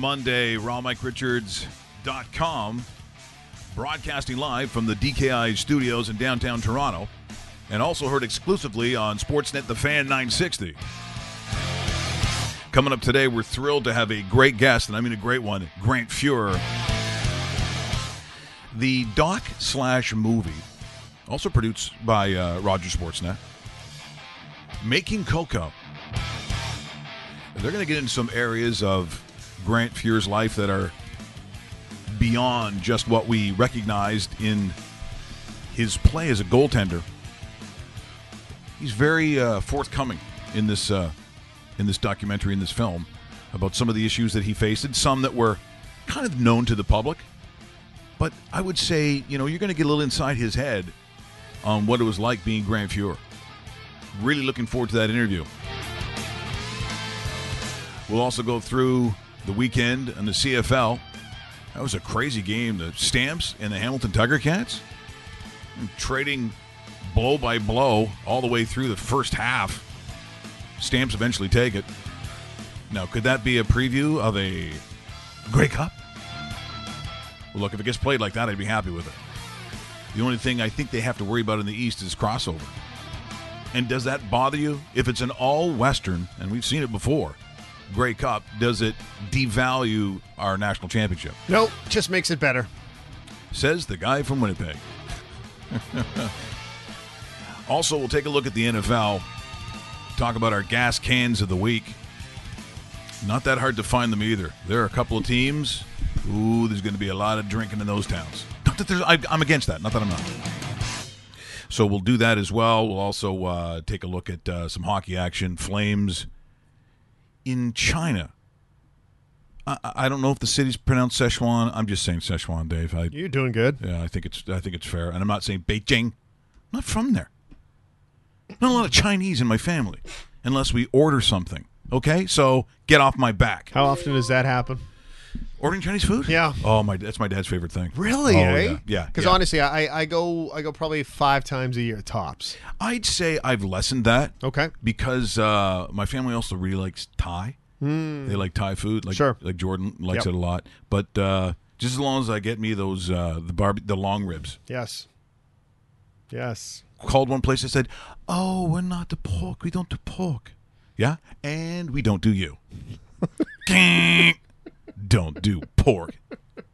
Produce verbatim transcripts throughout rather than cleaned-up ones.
Monday, raw mike richards dot com, broadcasting live from the D K I studios in downtown Toronto, and also heard exclusively on Sportsnet The Fan nine sixty. Coming up today, we're thrilled to have a great guest, and I mean a great one, Grant Fuhr. The doc slash movie, also produced by uh, Roger Sportsnet, Making Coco. They're going to get into some areas of Grant Fuhr's life that are beyond just what we recognized in his play as a goaltender. He's very uh, forthcoming in this uh, in this documentary, in this film, about some of the issues that he faced, and some that were kind of known to the public. But I would say, you know, you're going to get a little inside his head on what it was like being Grant Fuhr. Really looking forward to that interview. We'll also go through the weekend and the C F L. That was a crazy game. The Stamps and the Hamilton Tiger Cats trading blow by blow all the way through the first half. Stamps eventually take it. Now, could that be a preview of a Grey Cup? Well, look, if it gets played like that, I'd be happy with it. The only thing I think they have to worry about in the East is crossover. And does that bother you? If it's an all-Western, and we've seen it before, Grey Cup, does it devalue our national championship? Nope, just makes it better. Says the guy from Winnipeg. Also, we'll take a look at the N F L, talk about our gas cans of the week. Not that hard to find them either. There are a couple of teams. Ooh, there's going to be a lot of drinking in those towns. Not that there's, I, I'm against that. Not that I'm not. So we'll do that as well. We'll also uh, take a look at uh, some hockey action. Flames in China. I, I don't know if the city's pronounced Sichuan. I'm just saying Sichuan, Dave. I, You're doing good. Yeah, I think it's. I think it's fair. And I'm not saying Beijing. I'm not from there. Not a lot of Chinese in my family, unless we order something. Okay, so get off my back. How often does that happen? Ordering Chinese food? Yeah. Oh my, that's my dad's favorite thing. Really? Oh, eh? Yeah. Because yeah, yeah. honestly, I I go I go probably five times a year tops. I'd say I've lessened that. Okay. Because uh, my family also really likes Thai. Mm. They like Thai food. Like, sure. Like Jordan likes yep. it a lot. But uh, just as long as I get me those uh, the barbe- the long ribs. Yes. Yes. Called one place and said, "Oh, we're not the pork. We don't do pork. Yeah, and we don't do you." Don't do pork.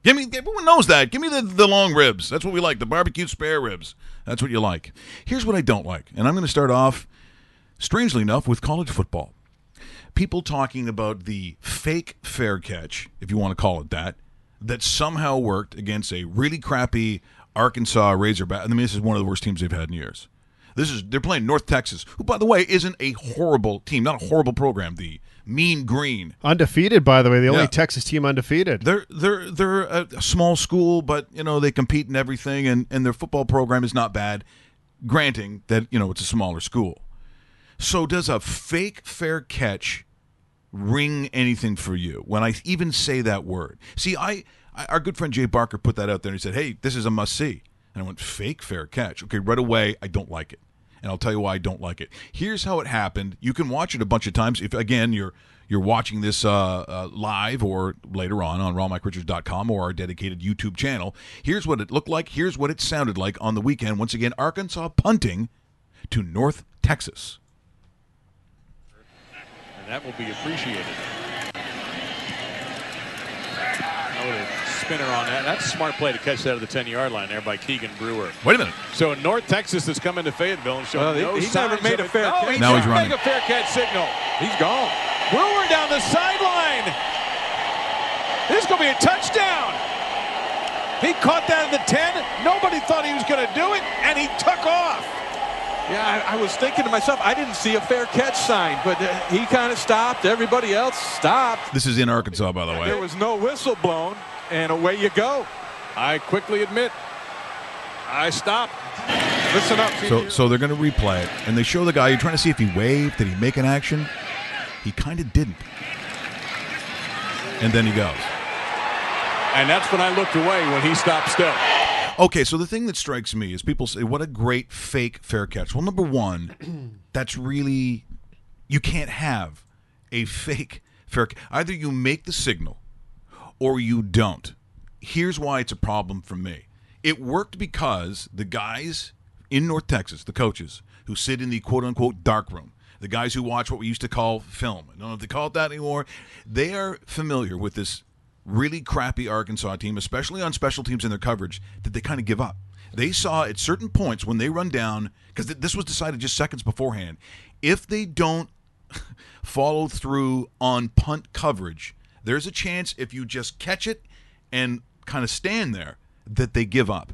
Give me, everyone knows that. Give me the, the long ribs. That's what we like, the barbecue spare ribs. That's what you like. Here's what I don't like, and I'm going to start off, strangely enough, with college football. People talking about the fake fair catch, if you want to call it that, that somehow worked against a really crappy Arkansas Razorback. I mean, this is one of the worst teams they've had in years. This is They're playing North Texas, who, by the way, isn't a horrible team, not a horrible program, the Mean Green. Undefeated, by the way. The only yeah. Texas team undefeated. They're they're they're a small school, but you know, they compete in everything, and, and their football program is not bad, granting that, you know, it's a smaller school. So does a fake fair catch ring anything for you when I even say that word? See, I, I our good friend Jay Barker put that out there, and he said, "Hey, this is a must-see." And I went, "Fake fair catch." Okay, right away, I don't like it. And I'll tell you why I don't like it. Here's how it happened. You can watch it a bunch of times. If, again, you're you're watching this uh, uh, live or later on on raw mike richards dot com or our dedicated YouTube channel. Here's what it looked like. Here's what it sounded like on the weekend. Once again, Arkansas punting to North Texas. And that will be appreciated. Noted. Spinner on that. That's a smart play to catch that at the ten-yard line there by Keegan Brewer. Wait a minute. So North Texas has come into Fayetteville and shown well, no he's signs never made of a fair catch. Oh, now he's running. Make a fair catch signal. He's gone. Brewer down the sideline. This is going to be a touchdown. He caught that at the ten. Nobody thought he was going to do it, and he took off. Yeah, I, I was thinking to myself, I didn't see a fair catch sign, but uh, he kind of stopped. Everybody else stopped. This is in Arkansas, by the way. There was no whistle blown. And away you go. I quickly admit, I stopped. Listen up. So, so they're going to replay it, and they show the guy. You're trying to see if he waved. Did he make an action? He kind of didn't. And then he goes. And that's when I looked away when he stopped still. Okay, so the thing that strikes me is people say, what a great fake fair catch. Well, number one, that's really, you can't have a fake fair catch. Either you make the signal or you don't. Here's why it's a problem for me. It worked because the guys in North Texas, the coaches, who sit in the quote-unquote dark room, the guys who watch what we used to call film, I don't know if they call it that anymore, they are familiar with this really crappy Arkansas team, especially on special teams in their coverage, that they kind of give up. They saw at certain points when they run down, because th- this was decided just seconds beforehand, if they don't follow through on punt coverage, there's a chance if you just catch it and kind of stand there that they give up.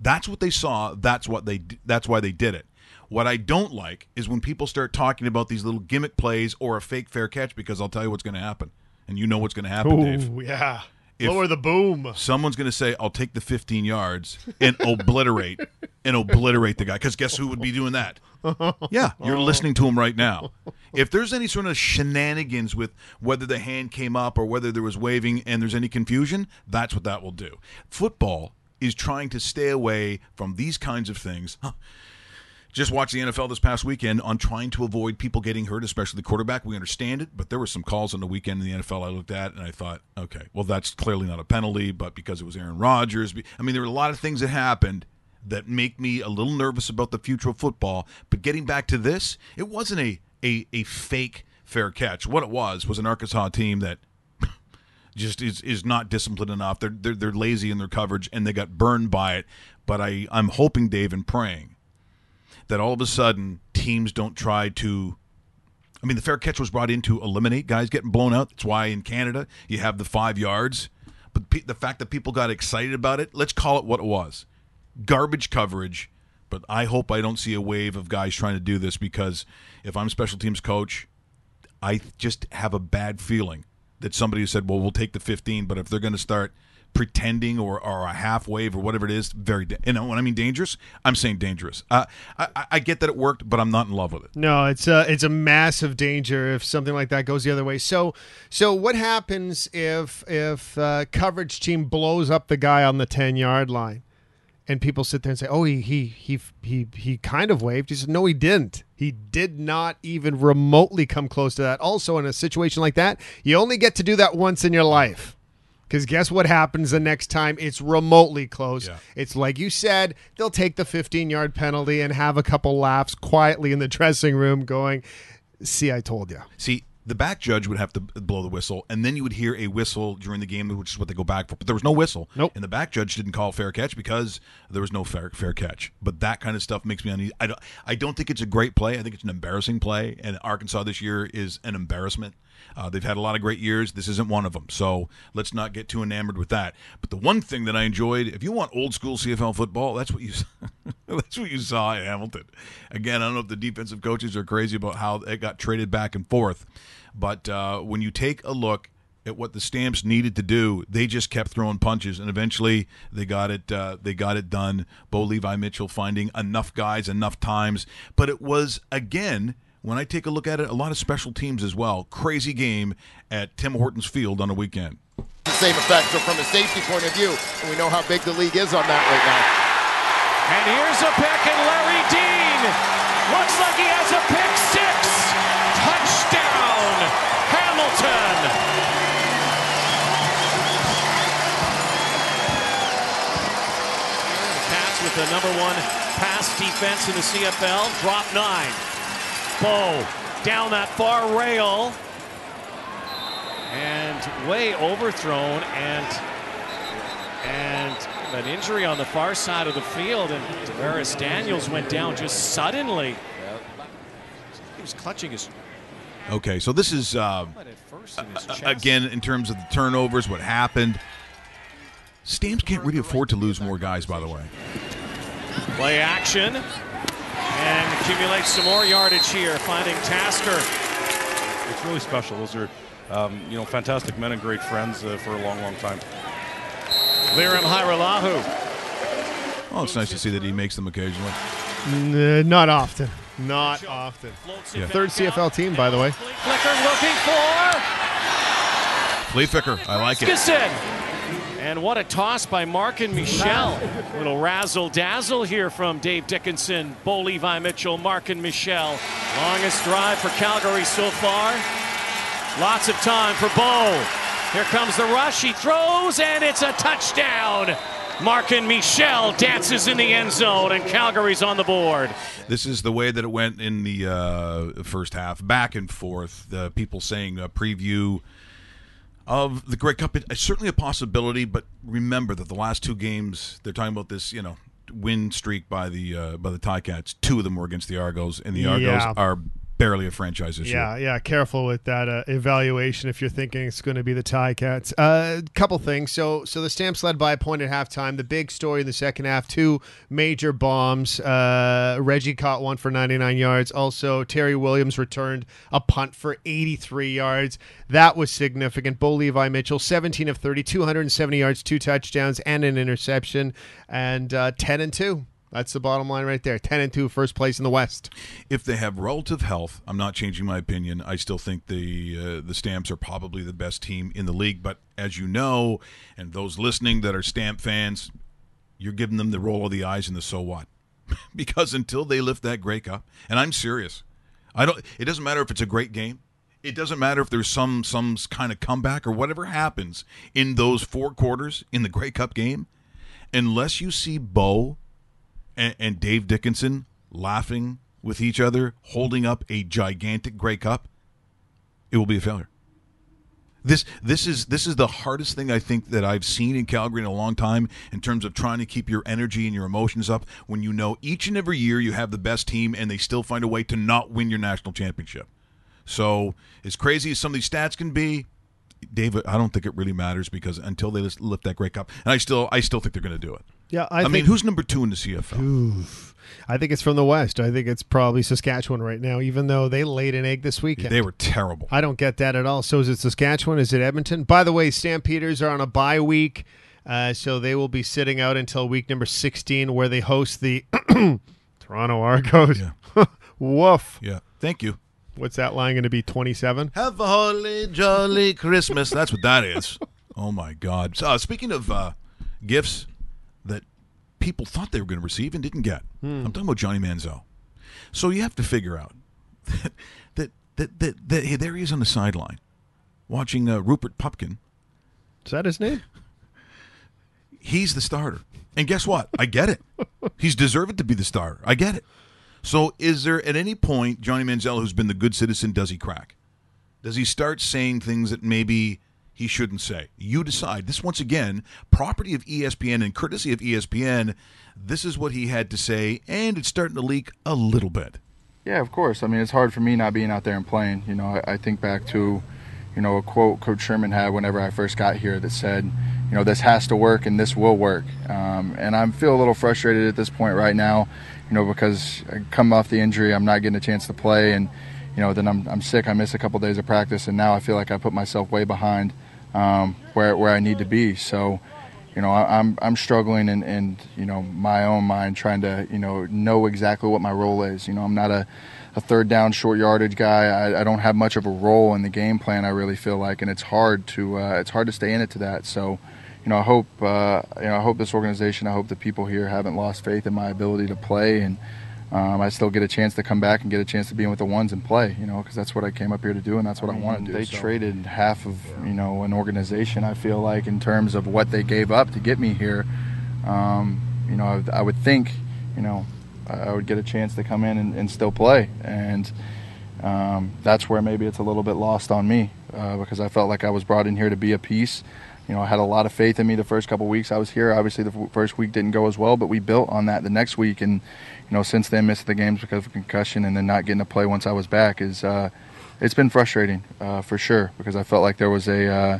That's what they saw. That's what they. That's why they did it. What I don't like is when people start talking about these little gimmick plays or a fake fair catch, because I'll tell you what's going to happen, and you know what's going to happen, Ooh, Dave. Yeah. If lower the boom. Someone's going to say, I'll take the fifteen yards and obliterate and obliterate the guy. Because guess who would be doing that? Yeah, you're listening to him right now. If there's any sort of shenanigans with whether the hand came up or whether there was waving and there's any confusion, that's what that will do. Football is trying to stay away from these kinds of things. Huh. Just watch the N F L this past weekend on trying to avoid people getting hurt, especially the quarterback. We understand it, but there were some calls on the weekend in the N F L I looked at, and I thought, okay, well, that's clearly not a penalty, but because it was Aaron Rodgers. I mean, there were a lot of things that happened that make me a little nervous about the future of football. But getting back to this, it wasn't a, a, a fake fair catch. What it was was an Arkansas team that just is, is not disciplined enough. They're, they're, they're lazy in their coverage, and they got burned by it. But I, I'm hoping, Dave, and praying that all of a sudden teams don't try to – I mean, the fair catch was brought in to eliminate guys getting blown out. That's why in Canada you have the five yards. But pe- the fact that people got excited about it, let's call it what it was. Garbage coverage, but I hope I don't see a wave of guys trying to do this, because if I'm special teams coach, I just have a bad feeling that somebody said, well, we'll take the fifteen, but if they're going to start – pretending or, or a half wave or whatever it is, very da- you know when I mean dangerous, I'm saying dangerous. Uh, I I get that it worked, but I'm not in love with it. No, it's a it's a massive danger if something like that goes the other way. So so what happens if if uh, coverage team blows up the guy on the ten yard line, and people sit there and say, oh he he he he he kind of waved. He said no he didn't. He did not even remotely come close to that. Also in a situation like that, you only get to do that once in your life. Because guess what happens the next time it's remotely close? Yeah. It's like you said, they'll take the fifteen-yard penalty and have a couple laughs quietly in the dressing room going, see, I told you. See, the back judge would have to blow the whistle, and then you would hear a whistle during the game, which is what they go back for. But there was no whistle. Nope. And the back judge didn't call fair catch because there was no fair fair catch. But that kind of stuff makes me uneasy. I don't, I don't think it's a great play. I think it's an embarrassing play, and Arkansas this year is an embarrassment. Uh, they've had a lot of great years. This isn't one of them. So let's not get too enamored with that. But the one thing that I enjoyed, if you want old school C F L football, that's what you that's what you saw at Hamilton. Again, I don't know if the defensive coaches are crazy about how it got traded back and forth. But uh, when you take a look at what the Stamps needed to do, they just kept throwing punches, and eventually they got it. Uh, they got it done. Bo Levi Mitchell finding enough guys, enough times. But it was again. When I take a look at it, a lot of special teams as well. Crazy game at Tim Hortons Field on a weekend. The same effect, so from a safety point of view, we know how big the league is on that right now. And here's a pick, and Larry Dean looks like he has a pick six. Touchdown, Hamilton. The Pats with the number one pass defense in the C F L, drop nine. Bo down that far rail and way overthrown, and and an injury on the far side of the field, and Tavares Daniels went down just suddenly. He was clutching his. Okay, so this is uh, again in terms of the turnovers, what happened. Stamps can't really afford to lose more guys, by the way. Play action. And accumulates some more yardage here, finding Tasker. It's really special. Those are, um, you know, fantastic men and great friends uh, for a long, long time. Liram Hiralahu. Oh, it's nice to see that he makes them occasionally. N- not often. Not often. Yeah. Third C F L team, by the way. Flicker looking for... Flea Flicker. I like it. And what a toss by Mark and Michelle. Little razzle-dazzle here from Dave Dickinson, Bo Levi Mitchell, Mark and Michelle. Longest drive for Calgary so far. Lots of time for Bo. Here comes the rush. He throws, and it's a touchdown. Mark and Michel dances in the end zone, and Calgary's on the board. This is the way that it went in the uh, first half, back and forth. The uh, people saying a preview of the Grey Cup. It's certainly a possibility, but remember that the last two games, they're talking about this, you know, win streak by the uh, by the Ticats. Two of them were against the Argos, and the Argos yeah. are barely a franchise this yeah, year. Yeah, yeah. Careful with that uh, evaluation if you're thinking it's going to be the Ticats. A uh, couple things. So, so the Stamps led by a point at halftime. The big story in the second half: two major bombs. Uh, Reggie caught one for ninety-nine yards. Also, Terry Williams returned a punt for eighty-three yards. That was significant. Bo Levi Mitchell, seventeen of thirty, two hundred seventy yards, two touchdowns, and an interception, and uh, ten and two. That's the bottom line right there. ten and two, first place in the West. If they have relative health, I'm not changing my opinion. I still think the uh, the Stamps are probably the best team in the league. But as you know, and those listening that are Stamp fans, you're giving them the roll of the eyes and the so what. Because until they lift that Grey Cup, and I'm serious, I don't. It doesn't matter if it's a great game. It doesn't matter if there's some some kind of comeback or whatever happens in those four quarters in the Grey Cup game, unless you see Bo and Dave Dickinson laughing with each other, holding up a gigantic Grey Cup, it will be a failure. This this is this is the hardest thing I think that I've seen in Calgary in a long time in terms of trying to keep your energy and your emotions up when you know each and every year you have the best team and they still find a way to not win your national championship. So as crazy as some of these stats can be, David, I don't think it really matters because until they lift that Grey Cup, and I still, I still think they're going to do it. Yeah, I, I think, mean, who's number two in the C F L? Oof. I think it's from the West. I think it's probably Saskatchewan right now, even though they laid an egg this weekend. They were terrible. I don't get that at all. So is it Saskatchewan? Is it Edmonton? By the way, Stampeders are on a bye week, uh, so they will be sitting out until week number sixteen, where they host the Toronto Argos. Yeah. Woof. Yeah. Thank you. What's that line going to be, twenty-seven? Have a holy, jolly Christmas. That's what that is. Oh, my God. So, uh, speaking of uh, gifts that people thought they were going to receive and didn't get, hmm. I'm talking about Johnny Manziel. So you have to figure out that, that, that, that, that hey, there he is on the sideline watching uh, Rupert Pupkin. Is that his name? He's the starter. And guess what? I get it. He's deserved to be the starter. I get it. So is there at any point, Johnny Manziel, who's been the good citizen, does he crack? Does he start saying things that maybe he shouldn't say? You decide. This, once again, property of E S P N and courtesy of E S P N, this is what he had to say, and it's starting to leak a little bit. Yeah, of course. I mean, it's hard for me not being out there and playing. You know, I, I think back to, you know, a quote Coach Sherman had whenever I first got here that said, you know, this has to work and this will work. Um, and I feel a little frustrated at this point right now. You know, because I come off the injury, I'm not getting a chance to play, and you know, then I'm I'm sick. I miss a couple of days of practice, and now I feel like I put myself way behind um, where where I need to be. So, you know, I, I'm I'm struggling, and and you know, my own mind trying to you know know exactly what my role is. You know, I'm not a, a third down short yardage guy. I, I don't have much of a role in the game plan. I really feel like, and it's hard to uh, it's hard to stay in it to that. So. You know, I hope uh, you know. I hope this organization, I hope the people here haven't lost faith in my ability to play, and um, I still get a chance to come back and get a chance to be with the ones and play. You know, because that's what I came up here to do, and that's what I, mean, I want to do. They so. traded half of you know an organization. I feel like in terms of what they gave up to get me here. Um, you know, I, I would think, you know, I would get a chance to come in and, and still play, and um, that's where maybe it's a little bit lost on me uh, because I felt like I was brought in here to be a piece. You know, I had a lot of faith in me the first couple of weeks I was here. Obviously, the first week didn't go as well, but we built on that the next week. And, you know, since then, missed the games because of concussion and then not getting to play once I was back is uh, it's been frustrating uh, for sure because I felt like there was a, uh,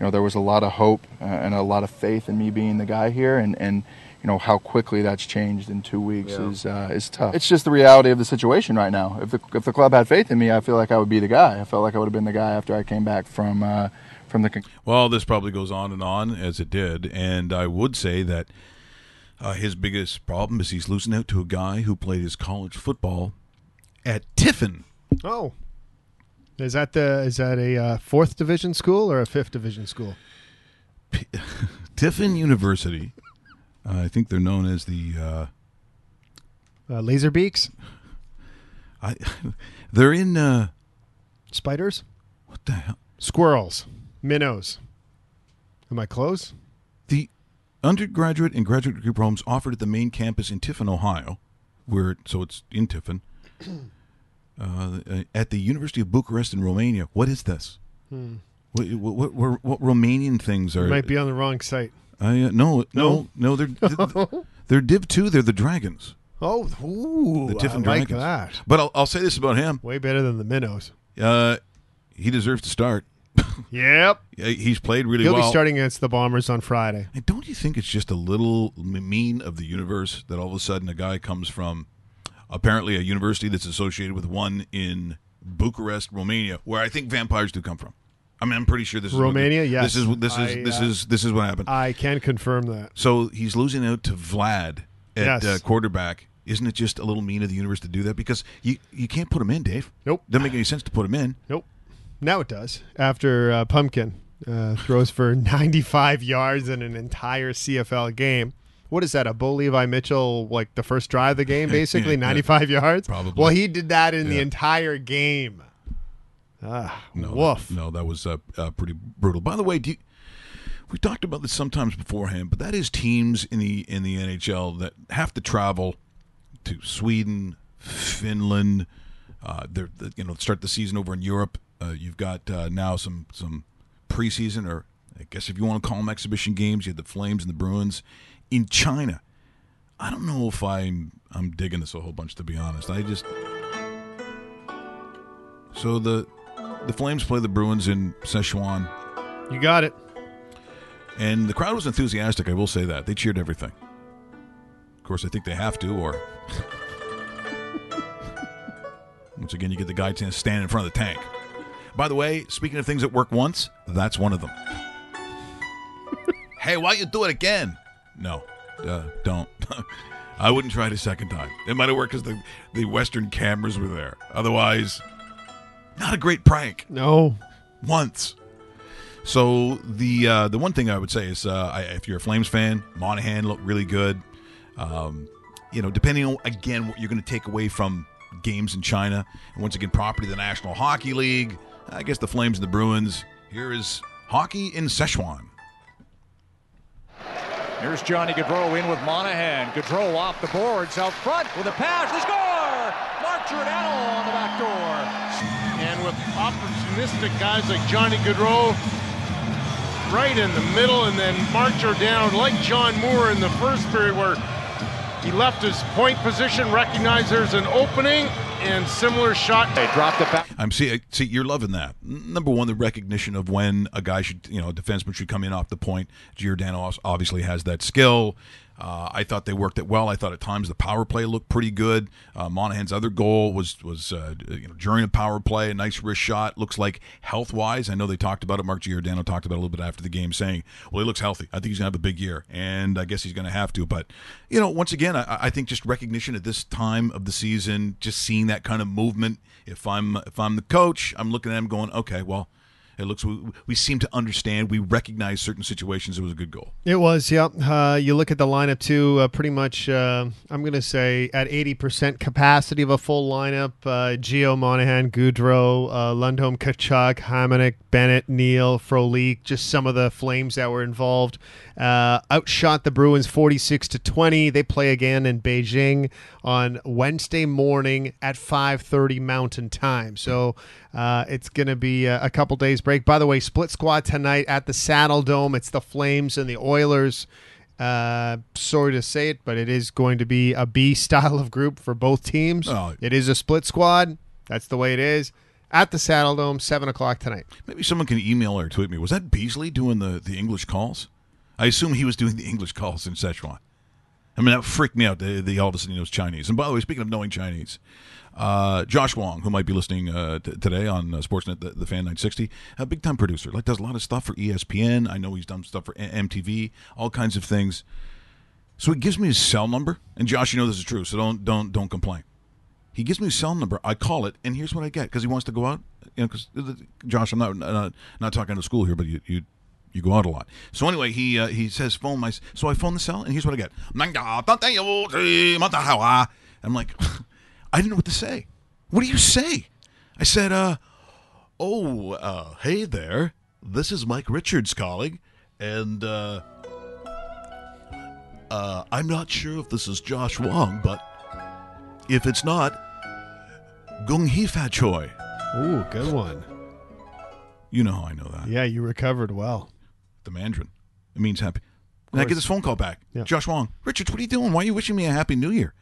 you know, there was a lot of hope uh, and a lot of faith in me being the guy here. And, and you know, how quickly that's changed in two weeks yeah. is uh, is tough. It's just the reality of the situation right now. If the, if the club had faith in me, I feel like I would be the guy. I felt like I would have been the guy after I came back from uh, – From the con- well, this probably goes on and on, as it did, and I would say that uh, his biggest problem is he's losing out to a guy who played his college football at Tiffin. Oh. Is that the is that a uh, fourth division school or a fifth division school? P- Tiffin University. Uh, I think they're known as the... Uh, uh, Laserbeaks? I, they're in... Uh, Spiders? What the hell? Squirrels. Minnows. Am I close? The undergraduate and graduate degree programs offered at the main campus in Tiffin, Ohio, where so it's in Tiffin, uh, at the University of Bucharest in Romania. What is this? Hmm. What, what, what, what Romanian things are? You might be on the wrong site. I uh, no, no, no, no. They're they're Div Two. They're the Dragons. Oh, ooh, the Tiffin I like Dragons. That. But I'll, I'll say this about him: way better than the Minnows. Uh, he deserves to start. Yep. He's played really He'll well. He'll be starting against the Bombers on Friday. And don't you think it's just a little mean of the universe that all of a sudden a guy comes from apparently a university that's associated with one in Bucharest, Romania, where I think vampires do come from. I mean, I'm pretty sure this is Romania. What, yes, this is this is I, uh, this is this is what happened. I can confirm that. So he's losing out to Vlad at yes. uh, quarterback. Isn't it just a little mean of the universe to do that? Because you you can't put him in, Dave. Nope. Doesn't make any sense to put him in. Nope. Now it does. After uh, Pumpkin uh, throws for ninety-five yards in an entire C F L game. What is that, a Bo Levi Mitchell, like the first drive of the game, basically, yeah, ninety-five yeah, yards? Probably. Well, he did that in yeah. the entire game. Ah, no, woof. That, no, that was uh, uh, pretty brutal. By the way, do you, we talked about this sometimes beforehand, but that is teams in the in the N H L that have to travel to Sweden, Finland. Uh, they're you know start the season over in Europe. Uh, you've got uh, now some, some preseason, or I guess if you want to call them exhibition games, you had the Flames and the Bruins in China. I don't know if I'm I'm digging this a whole bunch, to be honest. I just so the the Flames play the Bruins in Sichuan. You got it. And the crowd was enthusiastic. I will say that they cheered everything. Of course, I think they have to, or. Once again, you get the guy standing in front of the tank. By the way, speaking of things that work once, that's one of them. Hey, why you do it again? No, uh, don't. I wouldn't try it a second time. It might have worked because the, the Western cameras were there. Otherwise, not a great prank. No. Once. So the uh, the one thing I would say is uh, I, if you're a Flames fan, Monahan looked really good. Um, you know, depending on, again, what you're going to take away from games in China. And once again, property of the National Hockey League. I guess the Flames and the Bruins. Here is hockey in Sichuan. Here's Johnny Gaudreau in with Monahan. Gaudreau off the boards, out front with a pass. They score! Mark Giordano on the back door. And with opportunistic guys like Johnny Gaudreau right in the middle, and then Mark Giordano, like John Moore in the first period where he left his point position, recognized there's an opening, and similar shot. They dropped it back. I'm see, see, you're loving that. Number one, the recognition of when a guy should, you know, a defenseman should come in off the point. Giordano obviously has that skill. Uh, I thought they worked it well. I thought at times the power play looked pretty good. Uh, Monahan's other goal was was uh, you know, during a power play, a nice wrist shot. Looks like health wise. I know they talked about it. Mark Giordano talked about it a little bit after the game, saying, "Well, he looks healthy. I think he's gonna have a big year, and I guess he's gonna have to." But you know, once again, I, I think just recognition at this time of the season, just seeing that kind of movement. If I'm if I'm the coach, I'm looking at him going, "Okay, well." It looks we, we seem to understand. We recognize certain situations. It was a good goal. It was, yeah. Uh, you look at the lineup, too, uh, pretty much, uh, I'm going to say, at eighty percent capacity of a full lineup. Uh, Gio, Monahan, Gaudreau, uh, Lundholm, Kachuk, Hamonic, Bennett, Neil, Frolik, just some of the Flames that were involved. Uh, outshot the Bruins forty-six to twenty. They play again in Beijing on Wednesday morning at five thirty Mountain Time. So uh, it's going to be a, a couple days break. By the way, split squad tonight at the Saddledome. It's the Flames and the Oilers. Uh, sorry to say it, but it is going to be a B style of group for both teams. Oh. It is a split squad. That's the way it is. At the Saddledome, seven o'clock tonight. Maybe someone can email or tweet me. Was that Beasley doing the, the English calls? I assume he was doing the English calls in Sichuan. I mean, that freaked me out. The, the all of a sudden he knows Chinese. And by the way, speaking of knowing Chinese, uh, Josh Wong, who might be listening uh, t- today on uh, Sportsnet, the, the Fan nine sixty, a big-time producer. Like, does a lot of stuff for E S P N. I know he's done stuff for M T V, all kinds of things. So he gives me his cell number. And Josh, you know this is true, so don't don't don't complain. He gives me his cell number. I call it, and here's what I get because he wants to go out. You know, because Josh, I'm not uh, not talking to school here, but you. you You go out a lot. So anyway, he uh, he says phone my. So I phone the cell, and here's what I get. I'm like, I didn't know what to say. What do you say? I said, uh, oh, uh, hey there. This is Mike Richards calling, And uh, uh, I'm not sure if this is Josh Wong, but if it's not, Gung Hee Fat Choi. Ooh, good one. You know how I know that. Yeah, you recovered well. The Mandarin. It means happy. And I get this phone call back. Yeah. Josh Wong, Richard, what are you doing? Why are you wishing me a happy new year?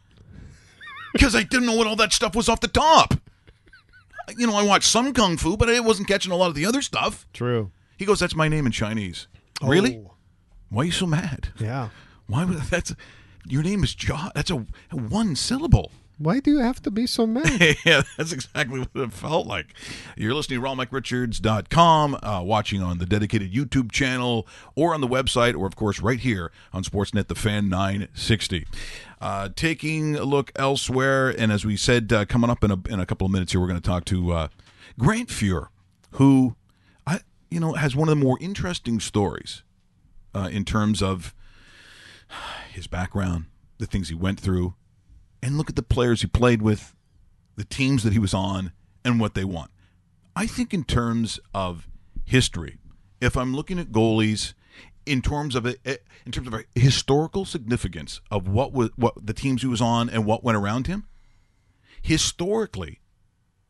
Because I didn't know what all that stuff was off the top. You know, I watched some kung fu, but I wasn't catching a lot of the other stuff. True. He goes, that's my name in Chinese. Oh. Really? Why are you so mad? Yeah. Why would that's your name is Josh? That's a, a one syllable. Why do you have to be so mad? Yeah, that's exactly what it felt like. You're listening to raw mike richards dot com, uh, watching on the dedicated YouTube channel, or on the website, or, of course, right here on Sportsnet, the Fan nine sixty. Uh, taking a look elsewhere, and as we said, uh, coming up in a, in a couple of minutes here, we're going to talk to uh, Grant Fuhr, who, I you know, has one of the more interesting stories uh, in terms of his background, the things he went through, and look at the players he played with, the teams that he was on, and what they won. I think in terms of history, if I'm looking at goalies, in terms of a, in terms of a historical significance of what was what the teams he was on and what went around him, historically,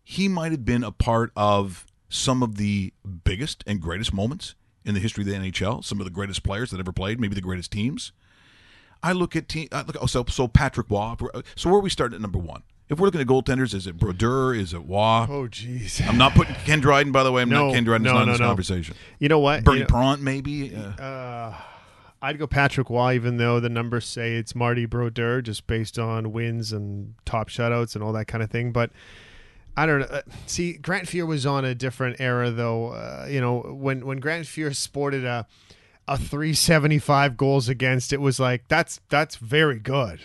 he might have been a part of some of the biggest and greatest moments in the history of the N H L, some of the greatest players that ever played, maybe the greatest teams. I look at team. I look, oh, so, so Patrick Waugh. So where are we starting at number one? If we're looking at goaltenders, is it Brodeur? Is it Waugh? Oh, jeez. I'm not putting Ken Dryden, by the way. I'm no, not Ken Dryden. No, not no, in this no. conversation. You know what? Bernie you know, Parent, maybe? Uh, uh, I'd go Patrick Waugh, even though the numbers say it's Marty Brodeur, just based on wins and top shutouts and all that kind of thing. But I don't know. See, Grant Fuhr was on a different era, though. Uh, you know, when, when Grant Fuhr sported a... a three seventy-five goals against, it was like, that's that's very good.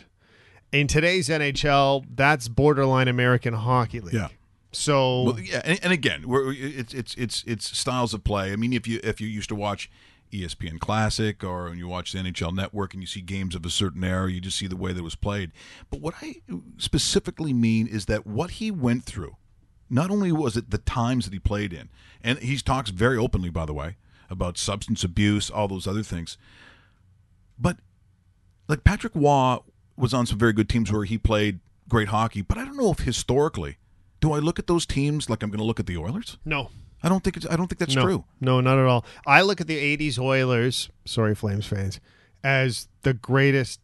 In today's N H L, that's borderline American Hockey League. Yeah. So well, yeah, and, and again, we're, it's it's it's it's styles of play. I mean, if you if you used to watch E S P N Classic, or when you watch the N H L Network and you see games of a certain era, you just see the way that it was played. But what I specifically mean is that what he went through, not only was it the times that he played in, and he talks very openly, by the way, about substance abuse, all those other things. But, like, Patrick Waugh was on some very good teams where he played great hockey, but I don't know if historically, do I look at those teams like I'm going to look at the Oilers? No. I don't think it's, I don't think that's no. true. No, not at all. I look at the eighties Oilers, sorry Flames fans, as the greatest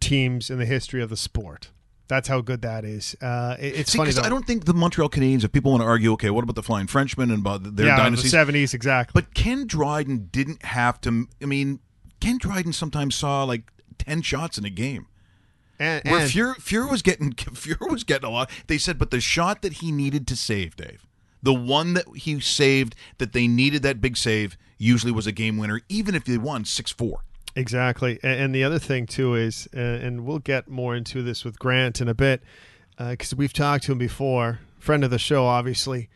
teams in the history of the sport. That's how good that is. Uh, it, it's See, funny. I don't think the Montreal Canadiens, if people want to argue, okay, what about the Flying Frenchmen and about their yeah, dynasties? Yeah, the seventies, exactly. But Ken Dryden didn't have to. I mean, Ken Dryden sometimes saw like ten shots in a game. And, Where and Fuhr, Fuhr was getting Fuhr was getting a lot. They said, but the shot that he needed to save, Dave, the one that he saved that they needed that big save, usually was a game winner, even if they won six four. Exactly. And the other thing, too, is, uh, and we'll get more into this with Grant in a bit, because uh, we've talked to him before, friend of the show, obviously.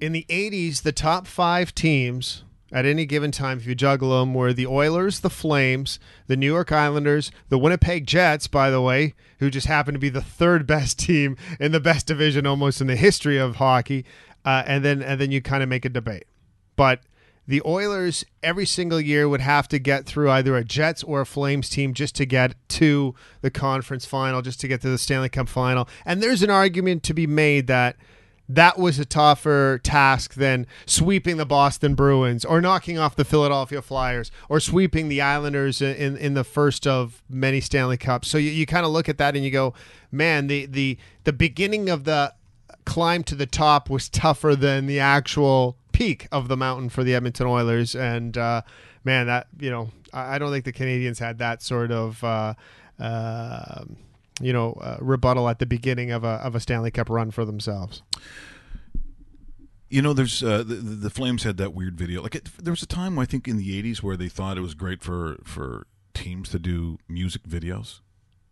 In the eighties, the top five teams at any given time, if you juggle them, were the Oilers, the Flames, the New York Islanders, the Winnipeg Jets, by the way, who just happened to be the third best team in the best division almost in the history of hockey. Uh, and then and then you kind of make a debate. But the Oilers every single year would have to get through either a Jets or a Flames team just to get to the conference final, just to get to the Stanley Cup final. And there's an argument to be made that that was a tougher task than sweeping the Boston Bruins or knocking off the Philadelphia Flyers or sweeping the Islanders in, in the first of many Stanley Cups. So you, you kind of look at that and you go, man, the, the, the beginning of the climb to the top was tougher than the actual peak of the mountain for the Edmonton Oilers. And uh, man, that, you know, I don't think the Canadians had that sort of uh, uh, you know uh, rebuttal at the beginning of a of a Stanley Cup run for themselves. You know, there's uh, the, the Flames had that weird video. Like it, there was a time I think in the eighties where they thought it was great for for teams to do music videos.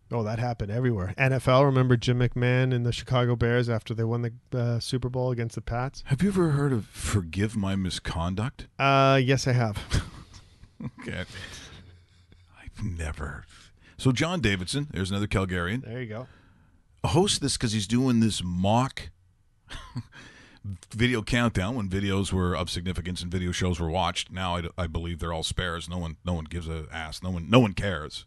Oh, that happened everywhere. N F L, remember Jim McMahon and the Chicago Bears after they won the uh, Super Bowl against the Pats? Have you ever heard of Forgive My Misconduct? Uh, yes, I have. Okay. I've never. So John Davidson, there's another Calgarian. There you go. Hosts this because he's doing this mock video countdown when videos were of significance and video shows were watched. Now I, I believe they're all spares. No one, no one gives a ass. No one, no one cares.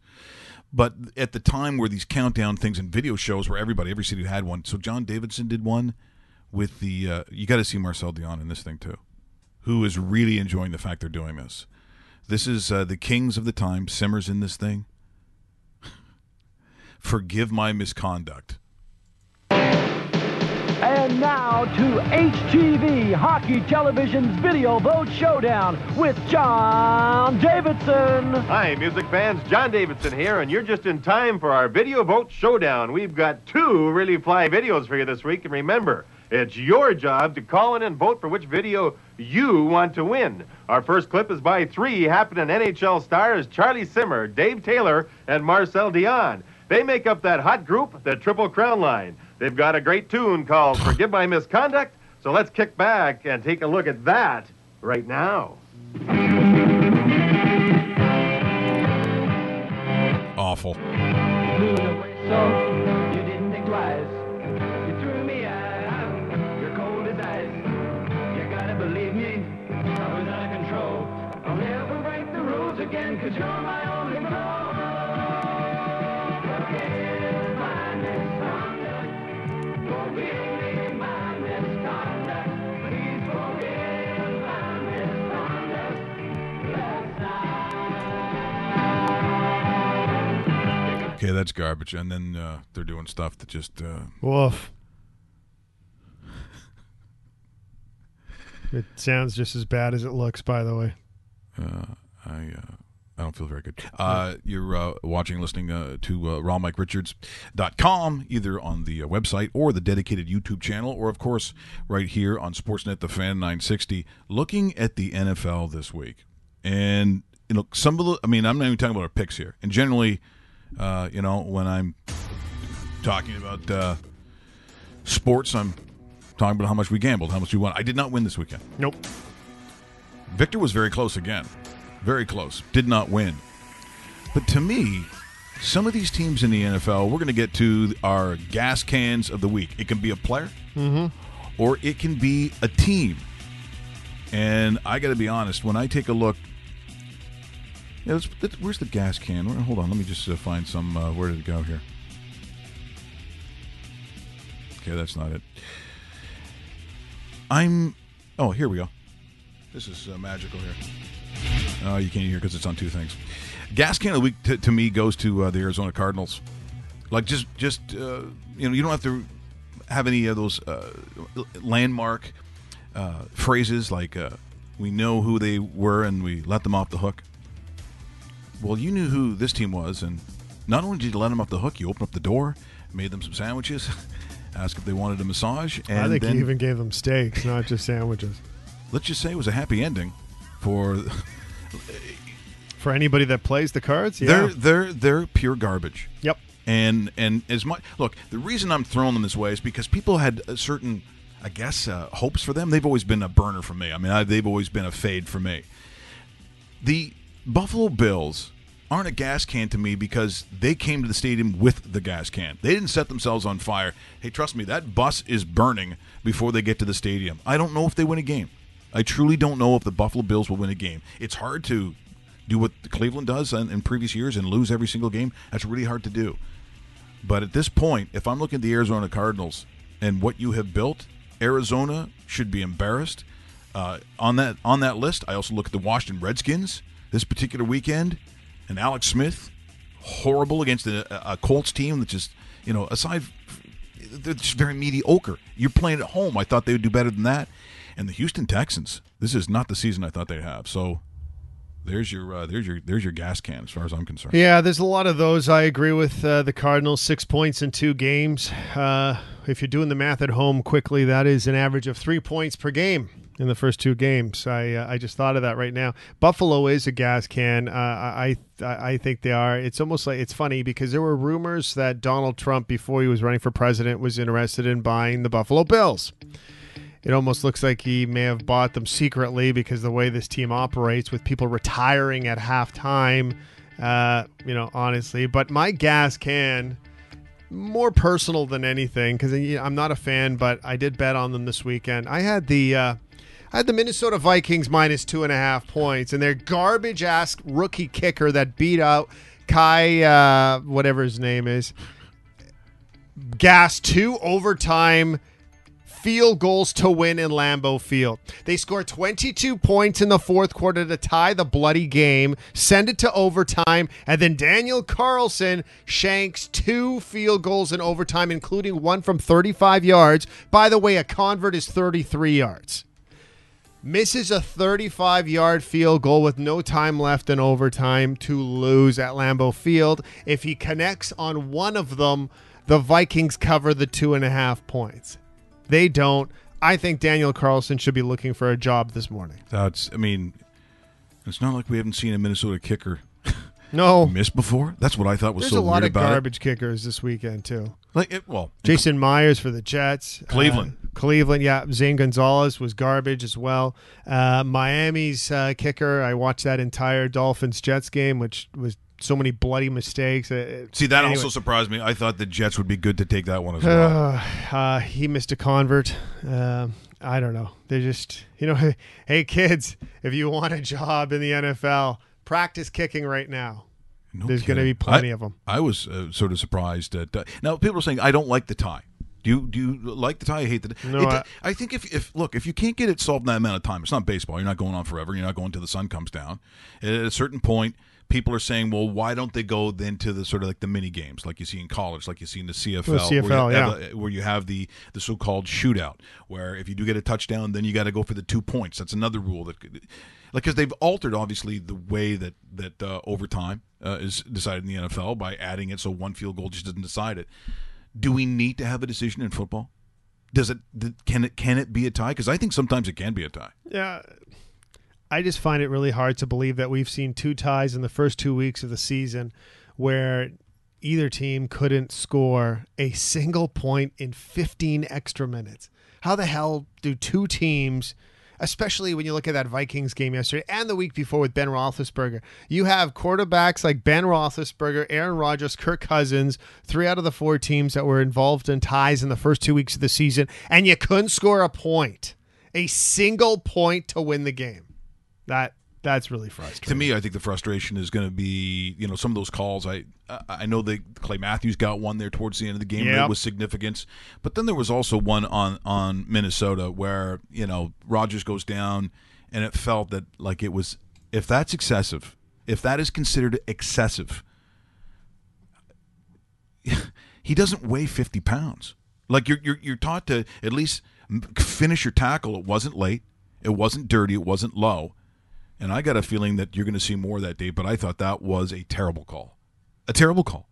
But at the time where these countdown things and video shows where everybody, every city had one. So John Davidson did one with the. Uh, you got to see Marcel Dion in this thing too, who is really enjoying the fact they're doing this. This is uh, the kings of the time simmers in this thing. Forgive my misconduct. And now to H T V Hockey Television's Video Vote Showdown with John Davidson. Hi, music fans. John Davidson here, and you're just in time for our Video Vote Showdown. We've got two really fly videos for you this week, and remember, it's your job to call in and vote for which video you want to win. Our first clip is by three happening N H L stars Charlie Simmer, Dave Taylor, and Marcel Dion. They make up that hot group, the Triple Crown line. They've got a great tune called Forgive My Misconduct, so let's kick back and take a look at that right now. Awful. You didn't think twice. You threw me out. You're cold as ice. You gotta believe me. I was out of control. I'll never break the rules again, cause you're my only pro. Okay, that's garbage. And then uh, they're doing stuff that just... Uh... Woof. It sounds just as bad as it looks, by the way. Uh, I uh, I don't feel very good. Uh, you're uh, watching, listening uh, to uh, raw mike richards dot com, either on the uh, website or the dedicated YouTube channel, or, of course, right here on Sportsnet, the Fan nine sixty, looking at the N F L this week. And, you know, some of the... I mean, I'm not even talking about our picks here. And generally... Uh, you know, when I'm talking about uh, sports, I'm talking about how much we gambled, how much we won. I did not win this weekend. Nope. Victor was very close again. Very close. Did not win. But to me, some of these teams in the N F L, we're going to get to our gas cans of the week. It can be a player, mm-hmm. or it can be a team. And I got to be honest, when I take a look, yeah, let's, let's, where's the gas can? Hold on, let me just uh, find some. Uh, where did it go here? Okay, that's not it. I'm. Oh, here we go. This is uh, magical here. Oh, you can't hear because it's on two things. Gas can of the week t- to me goes to uh, the Arizona Cardinals. Like just, just uh, you know, you don't have to have any of those uh, landmark uh, phrases like uh, "we know who they were and we let them off the hook." Well, you knew who this team was, and not only did you let them off the hook, you opened up the door, made them some sandwiches, asked if they wanted a massage. And I think then, you even gave them steaks, not just sandwiches. Let's just say it was a happy ending for for anybody that plays the cards. Yeah. They're they're they're pure garbage. Yep. And and as much look, the reason I'm throwing them this way is because people had a certain, I guess, uh, hopes for them. They've always been a burner for me. I mean, I, they've always been a fade for me. The Buffalo Bills aren't a gas can to me because they came to the stadium with the gas can. They didn't set themselves on fire. Hey, trust me, that bus is burning before they get to the stadium. I don't know if they win a game. I truly don't know if the Buffalo Bills will win a game. It's hard to do what Cleveland does in, in previous years and lose every single game. That's really hard to do. But at this point, if I'm looking at the Arizona Cardinals and what you have built, Arizona should be embarrassed. Uh, on that on that list, I also look at the Washington Redskins. This particular weekend, and Alex Smith, horrible against a, a Colts team that just, you know, aside, they're just very mediocre. You're playing at home. I thought they would do better than that. And the Houston Texans, this is not the season I thought they'd have. So there's your uh, there's your there's your gas can as far as I'm concerned. Yeah, there's a lot of those. I agree with uh, the Cardinals, six points in two games. Uh, if you're doing the math at home quickly, that is an average of three points per game. In the first two games, I uh, I just thought of that right now. Buffalo is a gas can. Uh, I I think they are. It's almost like it's funny because there were rumors that Donald Trump, before he was running for president, was interested in buying the Buffalo Bills. It almost looks like he may have bought them secretly because the way this team operates, with people retiring at halftime, uh, you know, honestly. But my gas can more personal than anything, because I'm not a fan, but I did bet on them this weekend. I had the uh, I had the Minnesota Vikings minus two and a half points, and their garbage-ass rookie kicker that beat out Kai, uh, whatever his name is, gassed two overtime field goals to win in Lambeau Field. They scored twenty-two points in the fourth quarter to tie the bloody game, send it to overtime, and then Daniel Carlson shanks two field goals in overtime, including one from thirty-five yards. By the way, a convert is thirty-three yards. Misses a thirty-five-yard field goal with no time left in overtime to lose at Lambeau Field. If he connects on one of them, the Vikings cover the two and a half points. They don't. I think Daniel Carlson should be looking for a job this morning. That's, I mean, it's not like we haven't seen a Minnesota kicker no miss before. That's what I thought was There's so weird about it. There's a lot of garbage it. kickers this weekend, too. Like it, well, Jason Myers for the Jets. Cleveland. Uh, Cleveland, yeah. Zane Gonzalez was garbage as well. Uh, Miami's uh, kicker, I watched that entire Dolphins-Jets game, which was so many bloody mistakes. Uh, See, that anyway. also surprised me. I thought the Jets would be good to take that one as well. Uh, uh, he missed a convert. Uh, I don't know. They're just, you know, hey, hey, kids, if you want a job in the N F L, practice kicking right now. No There's going to be plenty I, of them. I was uh, sort of surprised. At, uh, now, people are saying, I don't like the tie. Do you, do you like the tie? I hate the tie. No, it, I, I think if, if, look, if you can't get it solved in that amount of time, it's not baseball. You're not going on forever. You're not going until the sun comes down. At a certain point, people are saying, well, why don't they go then to the sort of like the mini games like you see in college, like you see in the C F L, the C F L where, you yeah. a, where you have the, the so-called shootout, where if you do get a touchdown, then you got to go for the two points. That's another rule that could, like, because they've altered, obviously, the way that, that uh, overtime uh, is decided in the N F L by adding it so one field goal just doesn't decide it. Do we need to have a decision in football? Does it? Can it? Can it be a tie? Because I think sometimes it can be a tie. Yeah. I just find it really hard to believe that we've seen two ties in the first two weeks of the season where either team couldn't score a single point in fifteen extra minutes. How the hell do two teams, especially when you look at that Vikings game yesterday and the week before with Ben Roethlisberger, you have quarterbacks like Ben Roethlisberger, Aaron Rodgers, Kirk Cousins, three out of the four teams that were involved in ties in the first two weeks of the season, and you couldn't score a point, a single point to win the game. That that's really frustrating. To me, I think the frustration is going to be, you know, some of those calls. I I know the Clay Matthews got one there towards the end of the game yep. that was significant, but then there was also one on on Minnesota where, you know, Rodgers goes down, and it felt that like it was, if that's excessive, if that is considered excessive, he doesn't weigh fifty pounds. Like you're you're you're taught to at least finish your tackle. It wasn't late. It wasn't dirty. It wasn't low. And I got a feeling that you're going to see more that day, but I thought that was a terrible call. A terrible call.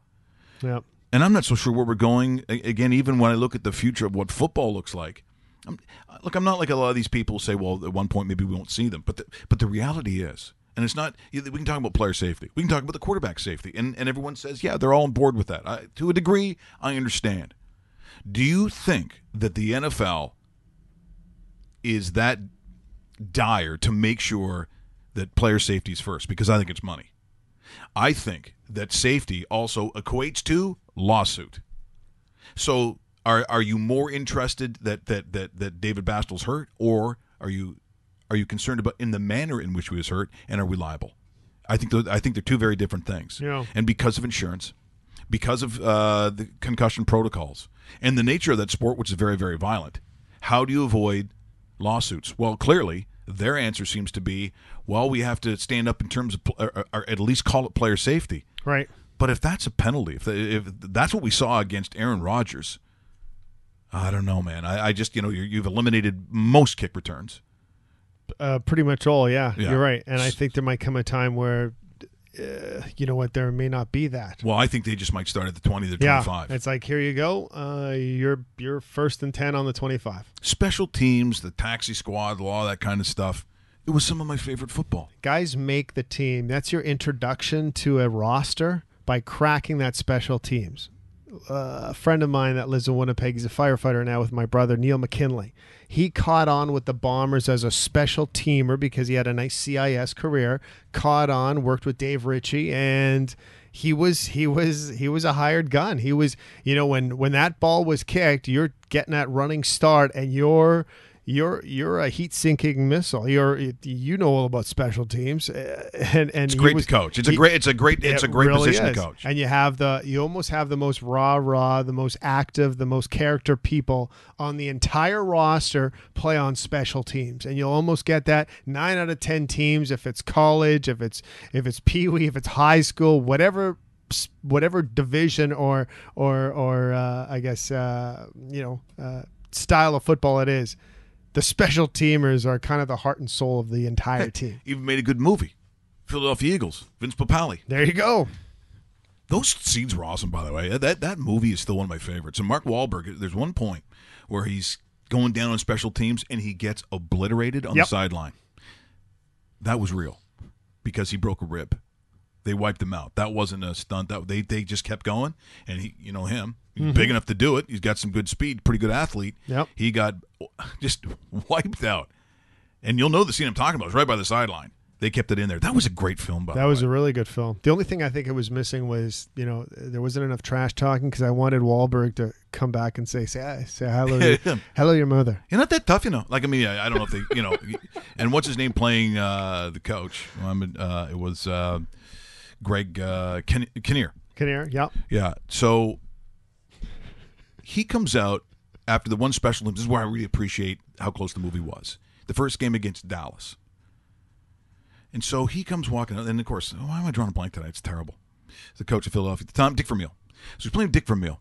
Yep. And I'm not so sure where we're going. Again, even when I look at the future of what football looks like, I'm, look, I'm not like a lot of these people say, well, at one point maybe we won't see them. But the, but the reality is, and it's not, we can talk about player safety. We can talk about the quarterback safety. And, and everyone says, yeah, they're all on board with that. I, to a degree, I understand. Do you think that the N F L is that dire to make sure that player safety is first? Because I think it's money. I think that safety also equates to lawsuit. So are are you more interested that that that that David Bastel's hurt, or are you are you concerned about in the manner in which he was hurt, and are we liable? I think those, I think they're two very different things. Yeah. And because of insurance, because of uh, the concussion protocols and the nature of that sport, which is very very violent, how do you avoid lawsuits? Well, clearly, their answer seems to be, well, we have to stand up in terms of, or, or at least call it player safety. Right. But if that's a penalty, if, the, if that's what we saw against Aaron Rodgers, I don't know, man. I, I just, you know, you're, you've eliminated most kick returns. Uh, pretty much all, yeah. yeah. You're right. And I think there might come a time where, uh, you know what, there may not be that. Well, I think they just might start at the twenty, the twenty-five. Yeah, it's like, here you go. Uh, you're you're first and ten on the twenty-five. Special teams, the taxi squad, all that kind of stuff. It was some of my favorite football. Guys make the team. That's your introduction to a roster by cracking that special teams. Uh, a friend of mine that lives in Winnipeg, he's a firefighter now with my brother, Neil McKinley. He caught on with the Bombers as a special teamer because he had a nice C I S career, caught on, worked with Dave Ritchie, and he was he was he was a hired gun. He was, you know, when when that ball was kicked, you're getting that running start, and you're you're you're a heat sinking missile. You're you know all about special teams, and and it's great was, to coach. It's he, a great it's a great it's it a great really position is. to coach. And you have the you almost have the most raw raw, the most active, the most character people on the entire roster play on special teams, and you'll almost get that nine out of ten teams, if it's college, if it's if it's peewee, if it's high school, whatever. whatever division or or or uh, I guess uh, you know uh, style of football it is, the special teamers are kind of the heart and soul of the entire hey, team. You've made a good movie, Philadelphia Eagles, Vince Papale. There you go. Those scenes were awesome, by the way. That that movie is still one of my favorites. And Mark Wahlberg, there's one point where he's going down on special teams and he gets obliterated on yep. the sideline. That was real because he broke a rib. They wiped him out. That wasn't a stunt. That they they just kept going, and he, you know him, he's mm-hmm. big enough to do it. He's got some good speed, pretty good athlete. Yep. He got just wiped out, and you'll know the scene I'm talking about. It was right by the sideline. They kept it in there. That was a great film, by the way. That was a really good film. The only thing I think it was missing was, you know, there wasn't enough trash talking because I wanted Wahlberg to come back and say, say, say hello to hello your mother. You're not that tough, you know. Like, I mean, I, I don't know if they, you know. And what's his name playing uh, the coach? Uh, it was uh, Greg uh, Ken- Kinnear. Kinnear, yeah. Yeah, so he comes out after the one special teams. This is where I really appreciate how close the movie was. The first game against Dallas. And so he comes walking out, and of course, oh, why am I drawing a blank tonight? It's terrible. It's the coach of Philadelphia at the time, Dick Vermeil. So he's playing Dick Vermeil.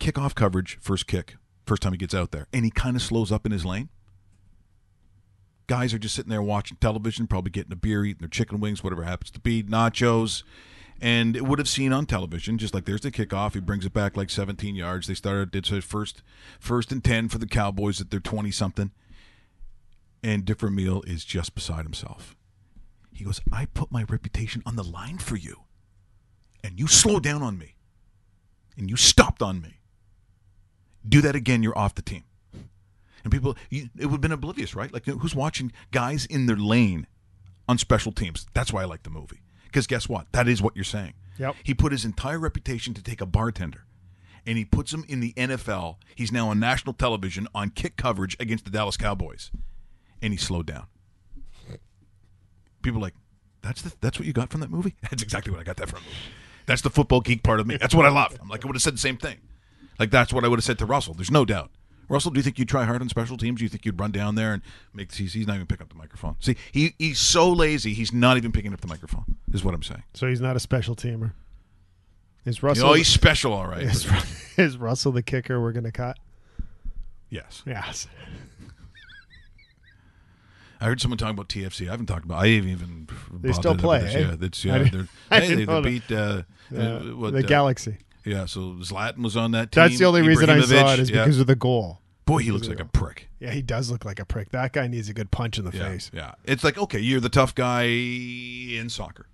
Kickoff coverage, first kick, first time he gets out there. And he kind of slows up in his lane. Guys are just sitting there watching television, probably getting a beer, eating their chicken wings, whatever happens to be, nachos. And it would have seen on television, just like there's the kickoff. He brings it back like seventeen yards. They started, it's his first, first and ten for the Cowboys at their twenty-something. And Dick Vermeil is just beside himself. He goes, I put my reputation on the line for you. And you slowed down on me. And you stopped on me. Do that again, you're off the team. And people, you, it would have been oblivious, right? Like, who's watching guys in their lane on special teams? That's why I like the movie. Because guess what? That is what you're saying. Yep. He put his entire reputation to take a bartender. And he puts him in the N F L. He's now on national television on kick coverage against the Dallas Cowboys. And he slowed down. People are like, that's the, that's what you got from that movie? That's exactly what I got that from a movie. That's the football geek part of me. That's what I loved. I'm like, I would have said the same thing. Like, that's what I would have said to Russell. There's no doubt. Russell, do you think you'd try hard on special teams? Do you think you'd run down there and make – he's not even picking up the microphone. See, he he's so lazy, he's not even picking up the microphone is what I'm saying. So he's not a special teamer. Is Russell? Oh, you know, he's special, all right. Is, is Russell the kicker we're going to cut? Yes. Yes. I heard someone talking about T F C. I haven't talked about. I haven't even. They still play. This. Eh? Yeah, that's yeah. Hey, they, they beat uh, uh, what, the uh, Galaxy. Yeah, so Zlatan was on that team. That's the only reason I saw it is yeah. because of the goal. Boy, he looks like a prick. Yeah, he does look like a prick. That guy needs a good punch in the yeah, face. Yeah, it's like okay, you're the tough guy in soccer.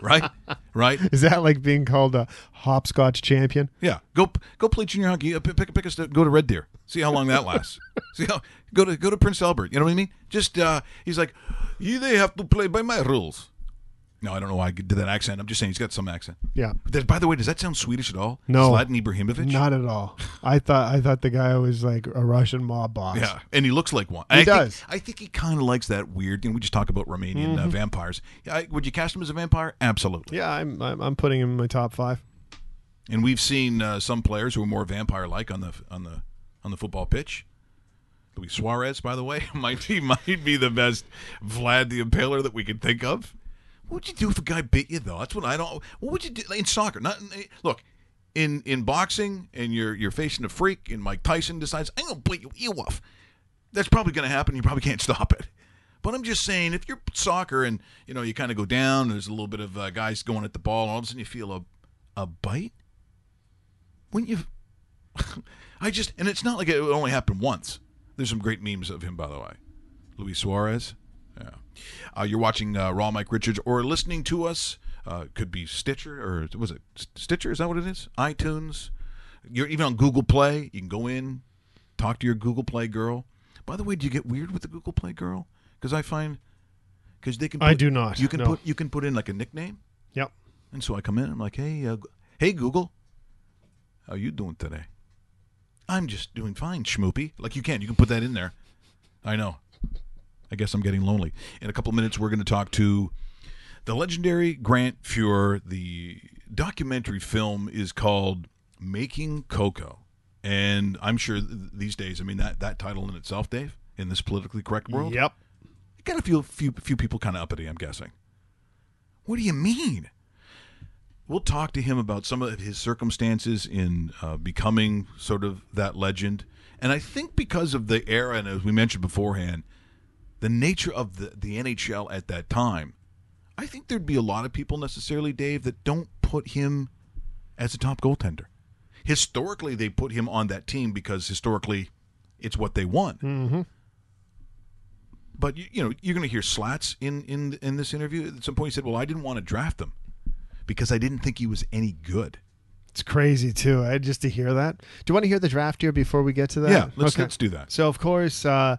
Right, right. Is that like being called a hopscotch champion? Yeah, go go play junior hockey. Pick pick a go to Red Deer. See how long that lasts. See how go to go to Prince Albert. You know what I mean? Just uh, he's like, you they have to play by my rules. No, I don't know why I did that accent. I'm just saying he's got some accent. Yeah. There's, by the way, does that sound Swedish at all? No. Zlatan Ibrahimovic? Not at all. I thought I thought the guy was like a Russian mob boss. Yeah, and he looks like one. He I does. Think, I think he kind of likes that weird. You know, we just talk about Romanian mm-hmm. uh, vampires. I, would you cast him as a vampire? Absolutely. Yeah, I'm I'm, I'm putting him in my top five. And we've seen uh, some players who are more vampire-like on the on the on the football pitch. Luis Suarez, by the way, might be might be the best Vlad the Impaler that we could think of. What would you do if a guy bit you, though? That's what I don't... What would you do in soccer? Not in, Look, in, in boxing, and you're you're facing a freak, and Mike Tyson decides, I'm going to bite your ear off. That's probably going to happen. You probably can't stop it. But I'm just saying, if you're soccer, and you know you kind of go down, there's a little bit of uh, guys going at the ball, and all of a sudden you feel a, a bite? Wouldn't you... I just... And it's not like it only happened once. There's some great memes of him, by the way. Luis Suarez... Yeah, uh, you're watching uh, Raw Mike Richards or listening to us. Uh, could be Stitcher or was it Stitcher? Is that what it is? iTunes. You're even on Google Play. You can go in, talk to your Google Play girl. By the way, do you get weird with the Google Play girl? Because I find because they can. Put, I do not. You can no. put you can put in like a nickname. Yep. And so I come in. I'm like, hey, uh, hey Google, how you doing today? I'm just doing fine, Schmoopy. Like you can, you can put that in there. I know. I guess I'm getting lonely. In a couple minutes, we're going to talk to the legendary Grant Fuhr. The documentary film is called Making Coco. And I'm sure th- these days, I mean, that, that title in itself, Dave, in this politically correct world. Yep. It got a few, few, few people kind of uppity, I'm guessing. What do you mean? We'll talk to him about some of his circumstances in uh, becoming sort of that legend. And I think because of the era, and as we mentioned beforehand, the nature of the, the N H L at that time, I think there'd be a lot of people necessarily, Dave, that don't put him as a top goaltender. Historically, they put him on that team because historically it's what they want. Mm-hmm. But, you, you know, you're going to hear slats in, in, in this interview. At some point he said, well, I didn't want to draft him because I didn't think he was any good. It's crazy, too, eh? Just to hear that. Do you want to hear the draft here before we get to that? Yeah, let's, okay. let's do that. So, of course... Uh,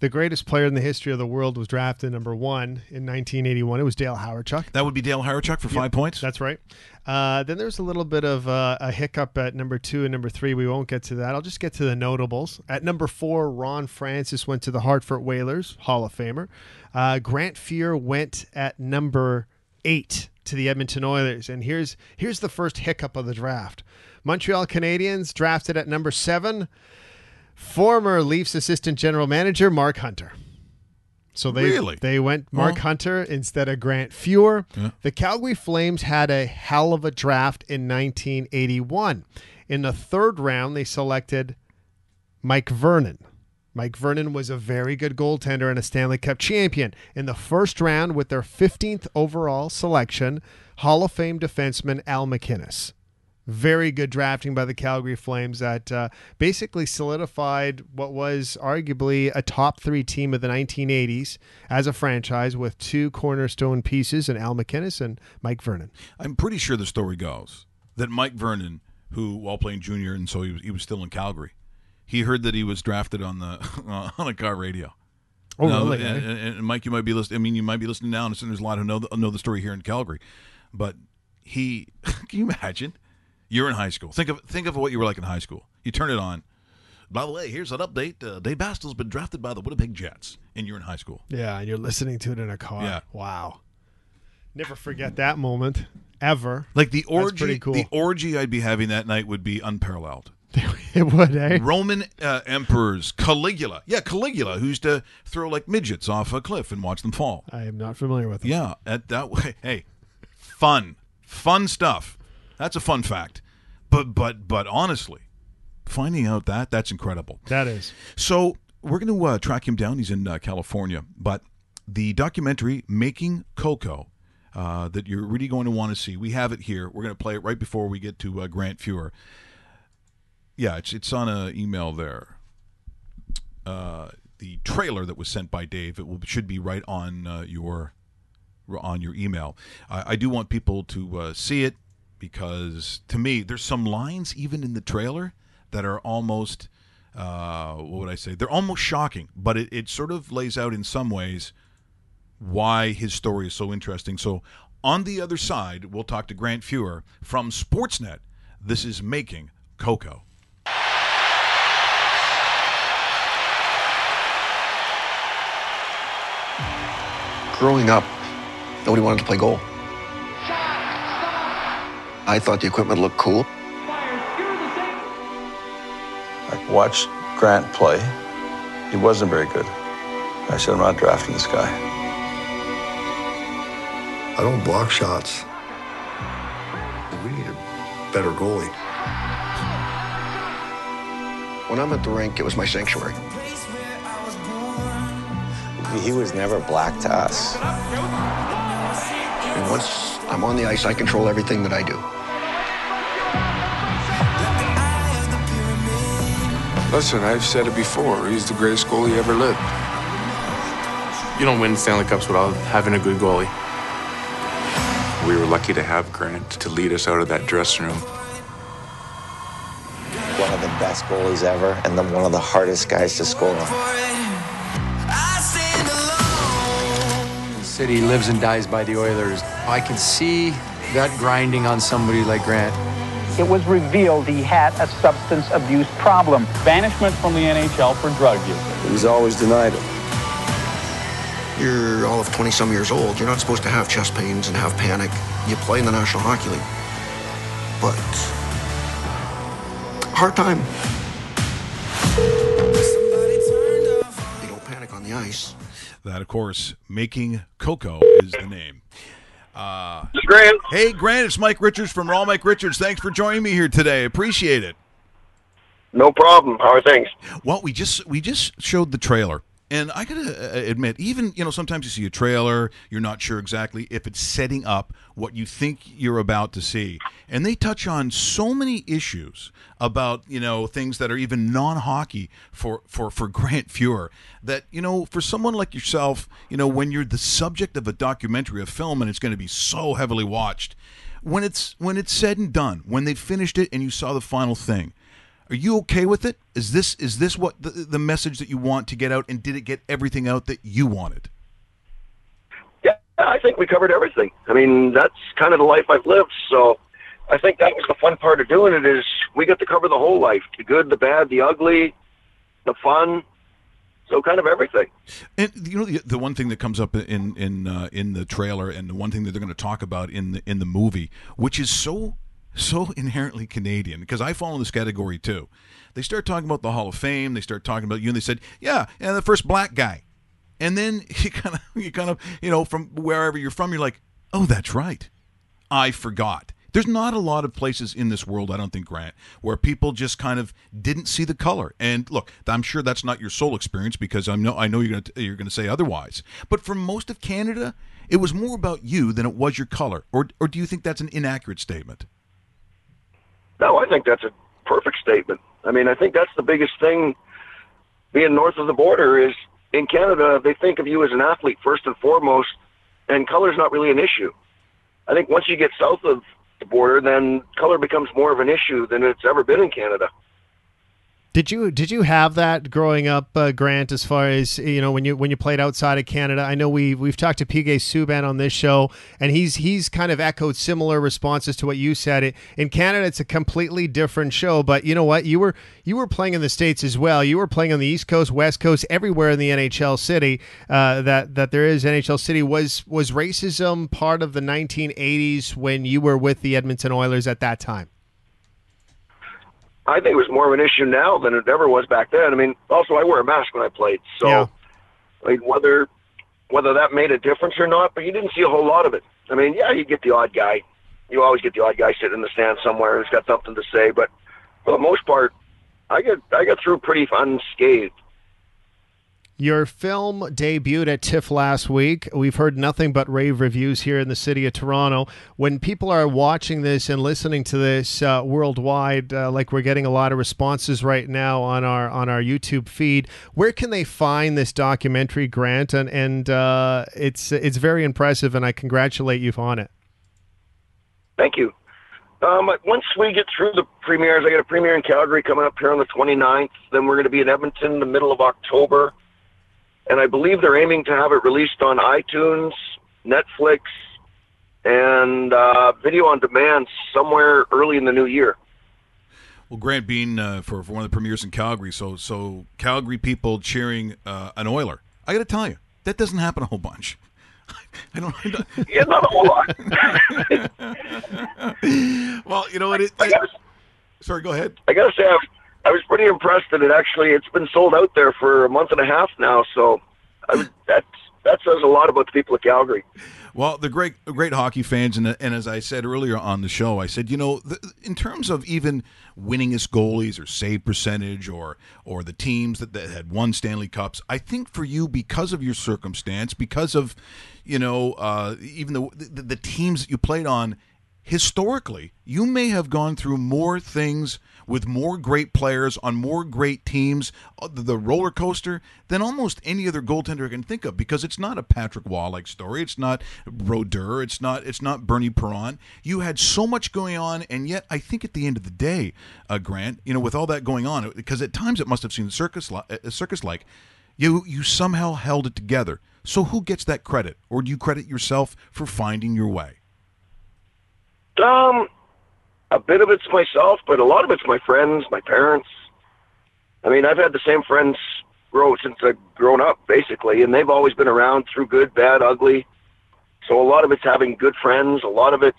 the greatest player in the history of the world was drafted number one in nineteen eighty-one. It was Dale Hawerchuk. That would be Dale Hawerchuk for five yep, points. That's right. Uh, then there's a little bit of uh, a hiccup at number two and number three. We won't get to that. I'll just get to the notables. At number four, Ron Francis went to the Hartford Whalers, Hall of Famer. Uh, Grant Fuhr went at number eight to the Edmonton Oilers. And here's here's the first hiccup of the draft. Montreal Canadiens drafted at number seven. Former Leafs assistant general manager Mark Hunter. So they really? they went Mark well, Hunter instead of Grant Fuhr. Yeah. The Calgary Flames had a hell of a draft in nineteen eighty-one. In the third round, they selected Mike Vernon. Mike Vernon was a very good goaltender and a Stanley Cup champion. In the first round, with their fifteenth overall selection, Hall of Fame defenseman Al MacInnis. Very good drafting by the Calgary Flames that uh, basically solidified what was arguably a top three team of the nineteen eighties as a franchise with two cornerstone pieces in Al MacInnis and Mike Vernon. I'm pretty sure the story goes that Mike Vernon, who while playing junior, and so he was, he was still in Calgary, he heard that he was drafted on the uh, on a car radio. Oh, now, really? And, and, and Mike, you might be listening. I mean, you might be listening now, and there's a lot who know the, know the story here in Calgary. But he, can you imagine? You're in high school. Think of think of what you were like in high school. You turn it on. By the way, here's an update. Uh, Dave Bastel's been drafted by the Winnipeg Jets, and you're in high school. Yeah, and you're listening to it in a car. Yeah. Wow. Never forget that moment, ever. Like the orgy, That's pretty cool. The orgy I'd be having that night would be unparalleled. It would, eh? Roman uh, emperors, Caligula. Yeah, Caligula, who used to throw like midgets off a cliff and watch them fall. I am not familiar with them. Yeah, at that way. Hey, fun. Fun stuff. That's a fun fact. But but but honestly, finding out that, that's incredible. That is. So we're going to uh, track him down. He's in uh, California. But the documentary, Making Coco, uh, that you're really going to want to see, we have it here. We're going to play it right before we get to uh, Grant Fuhr. Yeah, it's, it's on an email there. Uh, the trailer that was sent by Dave, it will, should be right on, uh, your, on your email. I, I do want people to uh, see it. Because, to me, there's some lines even in the trailer that are almost, uh, what would I say? They're almost shocking, but it, it sort of lays out in some ways why his story is so interesting. So, on the other side, we'll talk to Grant Fuhr from Sportsnet. This is Making Coco. Growing up, nobody wanted to play goal. I thought the equipment looked cool. I watched Grant play. He wasn't very good. I said, I'm not drafting this guy. I don't block shots. We need a better goalie. When I'm at the rink, it was my sanctuary. He was never black to us. And once I'm on the ice, I control everything that I do. Listen, I've said it before. He's the greatest goalie ever lived. You don't win Stanley Cups without having a good goalie. We were lucky to have Grant to lead us out of that dressing room. One of the best goalies ever, and then one of the hardest guys to score. City lives and dies by the Oilers. I can see that grinding on somebody like Grant. It was revealed he had a substance abuse problem. Banishment from the N H L for drug use. He's always denied it. You're all of twenty-some years old. You're not supposed to have chest pains and have panic. You play in the National Hockey League. But hard time. You don't panic on the ice. That, of course, Making Coco is the name. Uh, Grant. Hey, Grant, it's Mike Richards from Raw Mike Richards. Thanks for joining me here today. Appreciate it. No problem. How are things? Well, we just we just showed the trailer. And I gotta admit, even, you know, sometimes you see a trailer, you're not sure exactly if it's setting up what you think you're about to see. And they touch on so many issues about, you know, things that are even non-hockey for, for, for Grant Fuhr that, you know, for someone like yourself, you know, when you're the subject of a documentary, a film, and it's going to be so heavily watched, when it's, when it's said and done, when they finished it and you saw the final thing, are you okay with it? Is this is this what the, the message that you want to get out, and did it get everything out that you wanted? Yeah, I think we covered everything. I mean, that's kind of the life I've lived, so I think that was the fun part of doing it is we got to cover the whole life, the good, the bad, the ugly, the fun, so kind of everything. And, you know, the, the one thing that comes up in in uh, in the trailer and the one thing that they're going to talk about in the, in the movie, which is so... so inherently Canadian, because I fall in this category too. They start talking about the Hall of Fame. They start talking about you, and they said, "Yeah, yeah, the first black guy." And then you kind of, you kind of, you know, from wherever you're from, you're like, "Oh, that's right, I forgot." There's not a lot of places in this world, I don't think, Grant, where people just kind of didn't see the color. And look, I'm sure that's not your sole experience, because I know I know you're gonna you're gonna say otherwise. But for most of Canada, it was more about you than it was your color. Or or do you think that's an inaccurate statement? No, I think that's a perfect statement. I mean, I think that's the biggest thing being north of the border is in Canada, they think of you as an athlete first and foremost, and color's not really an issue. I think once you get south of the border, then color becomes more of an issue than it's ever been in Canada. Did you did you have that growing up, uh, Grant? As far as you know, when you when you played outside of Canada, I know we we've talked to P J Subban on this show, and he's he's kind of echoed similar responses to what you said. It, in Canada, it's a completely different show, but you know what? You were you were playing in the States as well. You were playing on the East Coast, West Coast, everywhere in the N H L city uh, that that there is. N H L city was was racism part of the nineteen eighties when you were with the Edmonton Oilers at that time? I think it was more of an issue now than it ever was back then. I mean, also I wore a mask when I played, so yeah. I mean, whether whether that made a difference or not, but you didn't see a whole lot of it. I mean, yeah, you get the odd guy. You always get the odd guy sitting in the stand somewhere who's got something to say, but for the most part, I get I got through pretty unscathed. Your film debuted at TIFF last week. We've heard nothing but rave reviews here in the city of Toronto. When people are watching this and listening to this uh, worldwide, uh, like we're getting a lot of responses right now on our on our YouTube feed, where can they find this documentary, Grant? And and uh, it's it's very impressive, and I congratulate you on it. Thank you. Um, once we get through the premieres, I got a premiere in Calgary coming up here on the twenty-ninth. Then we're going to be in Edmonton in the middle of October. And I believe they're aiming to have it released on iTunes, Netflix, and uh, video on demand somewhere early in the new year. Well, Grant Bean uh, for, for one of the premieres in Calgary, so so Calgary people cheering uh, an Oiler. I got to tell you, that doesn't happen a whole bunch. I don't. I don't yeah, not a whole lot. Well, you know what? It, I, I gotta, sorry, go ahead. I got to say, I was, I was pretty impressed that it actually, it's been sold out there for a month and a half now, so I was, that, that says a lot about the people of Calgary. Well, the great great hockey fans, and, and as I said earlier on the show, I said, you know, the, in terms of even winningest goalies or save percentage or or the teams that, that had won Stanley Cups, I think for you, because of your circumstance, because of, you know, uh, even the, the the teams that you played on, historically, you may have gone through more things with more great players on more great teams, the roller coaster, than almost any other goaltender I can think of, because it's not a Patrick Waugh like story, it's not Brodeur, it's not it's not Bernie Perron. You had so much going on, and yet I think at the end of the day, uh, Grant, you know, with all that going on, because at times it must have seemed circus circus like, you you somehow held it together So who gets that credit? Or do you credit yourself for finding your way? Um, a bit of it's myself, but a lot of it's my friends, my parents. I mean, I've had the same friends grow since I've grown up, basically, and they've always been around through good, bad, ugly. So a lot of it's having good friends. A lot of it's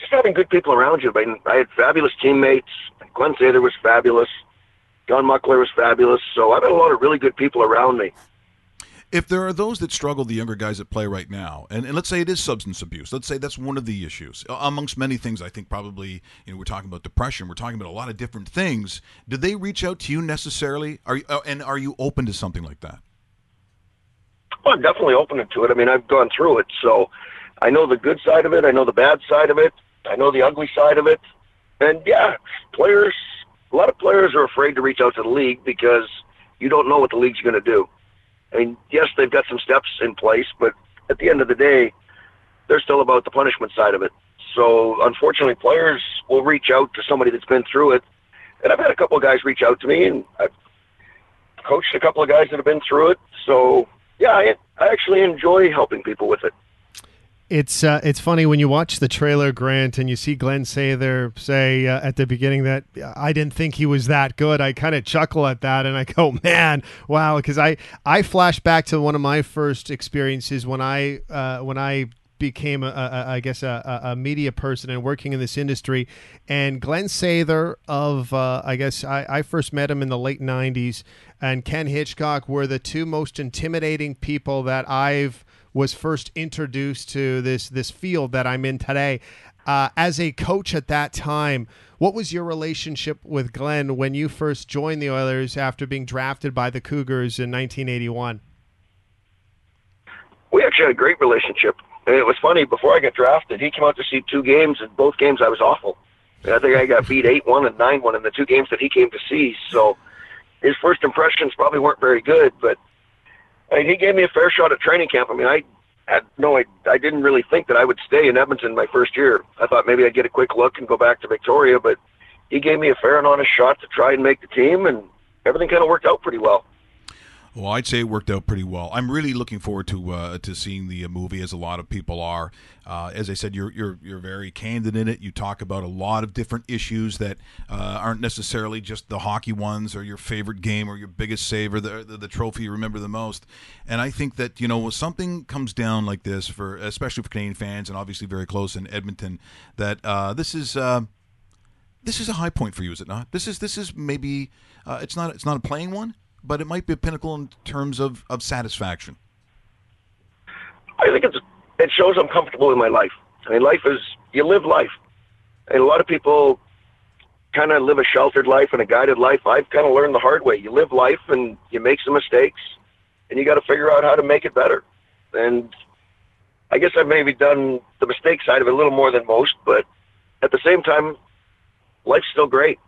just having good people around you. I mean, I had fabulous teammates. Glenn Sather was fabulous. John Muckler was fabulous. So I've had a lot of really good people around me. If there are those that struggle, the younger guys that play right now, and, and let's say it is substance abuse, let's say that's one of the issues, amongst many things, I think probably, you know, we're talking about depression, we're talking about a lot of different things. Do they reach out to you necessarily? Are you, and are you open to something like that? Well, I'm definitely open to it. I mean, I've gone through it, so I know the good side of it. I know the bad side of it. I know the ugly side of it. And, yeah, players, a lot of players are afraid to reach out to the league because you don't know what the league's going to do. I mean, yes, they've got some steps in place, but at the end of the day, they're still about the punishment side of it. So, unfortunately, players will reach out to somebody that's been through it. And I've had a couple of guys reach out to me, and I've coached a couple of guys that have been through it. So, yeah, I, I actually enjoy helping people with it. It's uh, it's funny when you watch the trailer, Grant, and you see Glenn Sather say uh, at the beginning that I didn't think he was that good. I kind of chuckle at that, and I go, man, wow, because I, I flash back to one of my first experiences when I uh, when I became, a, a, I guess, a, a media person and working in this industry. And Glenn Sather of, uh, I guess, I, I first met him in the late nineties, and Ken Hitchcock were the two most intimidating people that I've was first introduced to this this field that I'm in today. Uh, as a coach at that time, what was your relationship with Glenn when you first joined the Oilers after being drafted by the Cougars in nineteen eighty-one? We actually had a great relationship. And it was funny, before I got drafted, he came out to see two games, and both games I was awful. And I think I got beat eight one and nine one in the two games that he came to see. So his first impressions probably weren't very good, but I mean, he gave me a fair shot at training camp. I mean, I had no, I, I didn't really think that I would stay in Edmonton my first year. I thought maybe I'd get a quick look and go back to Victoria, but he gave me a fair and honest shot to try and make the team, and everything kind of worked out pretty well. Well, I'd say it worked out pretty well. I'm really looking forward to uh, to seeing the movie, as a lot of people are. Uh, as I said, you're you're you're very candid in it. You talk about a lot of different issues that uh, aren't necessarily just the hockey ones or your favorite game or your biggest save or the, the the trophy you remember the most. And I think that, you know, when something comes down like this, for especially for Canadian fans and obviously very close in Edmonton, that uh, this is. Uh, This is a high point for you, is it not? This is this is maybe uh, it's not it's not a playing one, but it might be a pinnacle in terms of, of satisfaction. I think it's it shows I'm comfortable in my life. I mean, life is you live life, and a lot of people kind of live a sheltered life and a guided life. I've kind of learned the hard way. You live life and you make some mistakes, and you got to figure out how to make it better. And I guess I've maybe done the mistake side of it a little more than most, but at the same time, life's still great.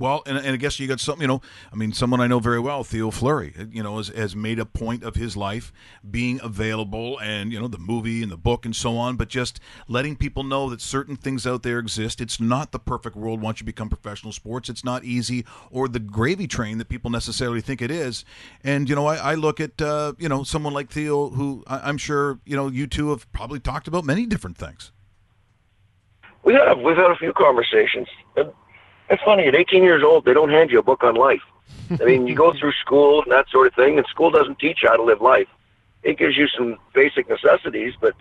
Well, and, and I guess you got something, you know, I mean, someone I know very well, Theo Fleury, you know, has, has made a point of his life being available and, you know, the movie and the book and so on, but just letting people know that certain things out there exist. It's not the perfect world once you become professional sports. It's not easy or the gravy train that people necessarily think it is. And, you know, I, I look at, uh, you know, someone like Theo, who I, I'm sure, you know, you two have probably talked about many different things. We have. We've had a few conversations. It's funny, at eighteen years old, they don't hand you a book on life. I mean, you go through school and that sort of thing, and school doesn't teach you how to live life. It gives you some basic necessities, but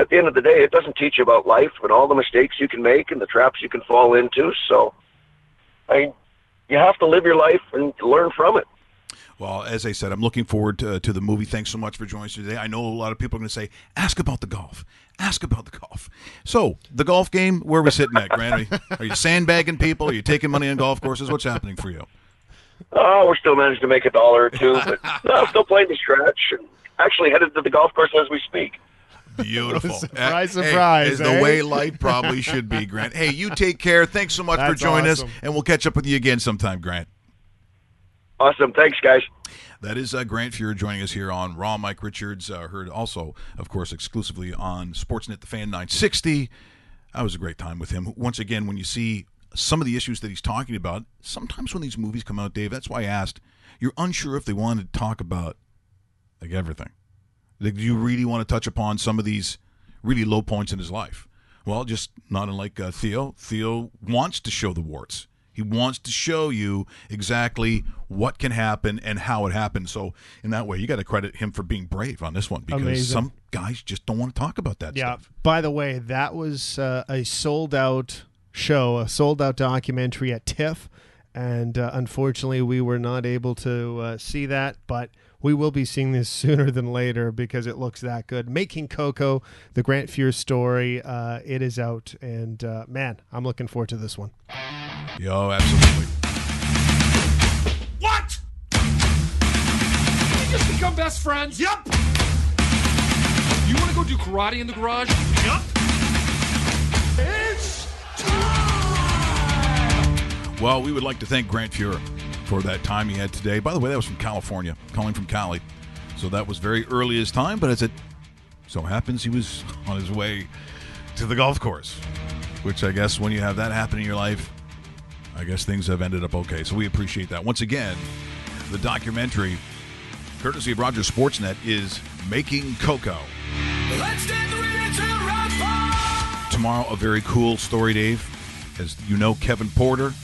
at the end of the day, it doesn't teach you about life and all the mistakes you can make and the traps you can fall into. So, I mean, you have to live your life and learn from it. Well, as I said, I'm looking forward to, to the movie. Thanks so much for joining us today. I know a lot of people are going to say, ask about the golf. Ask about the golf. So, the golf game, where are we sitting at, Grant? Are you, are you sandbagging people? Are you taking money on golf courses? What's happening for you? Oh, we're still managing to make a dollar or two. But no, I'm still playing the stretch. And actually headed to the golf course as we speak. Beautiful. Surprise, surprise. Hey, is eh? the way life probably should be, Grant. Hey, you take care. Thanks so much That's for joining awesome. us, and we'll catch up with you again sometime, Grant. Awesome. Thanks, guys. That is uh, Grant Fuhr joining us here on Raw. Mike Richards, uh, heard also, of course, exclusively on Sportsnet The Fan nine sixty. That was a great time with him. Once again, when you see some of the issues that he's talking about, sometimes when these movies come out, Dave, that's why I asked, you're unsure if they wanted to talk about Like everything. Like, do you really want to touch upon some of these really low points in his life? Well, just not unlike uh, Theo. Theo wants to show the warts. He wants to show you exactly what can happen and how it happened. So in that way, you got to credit him for being brave on this one, because Amazing. some guys just don't want to talk about that yeah. stuff. By the way, that was uh, a sold-out show, a sold-out documentary at TIFF, and uh, unfortunately we were not able to uh, see that, but we will be seeing this sooner than later because it looks that good. Making Coco, the Grant Fuhr story, uh, it is out, and uh, man, I'm looking forward to this one. Yo, absolutely. What? Did we just become best friends? Yep. You want to go do karate in the garage? Yep. It's time! Well, we would like to thank Grant Fuhr for that time he had today. By the way, that was from California, calling from Cali. So that was very early his time, but as it so happens, he was on his way to the golf course, which I guess when you have that happen in your life, I guess things have ended up okay. So we appreciate that. Once again, the documentary, courtesy of Rogers Sportsnet, is Making Coco. Let's take the reins to the rock ball. Tomorrow, a very cool story, Dave. As you know, Kevin Porter,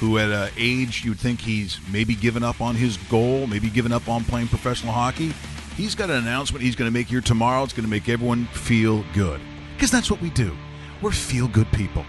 who at an age you'd think he's maybe given up on his goal, maybe given up on playing professional hockey, he's got an announcement he's going to make here tomorrow. It's going to make everyone feel good, because that's what we do. We're feel-good people.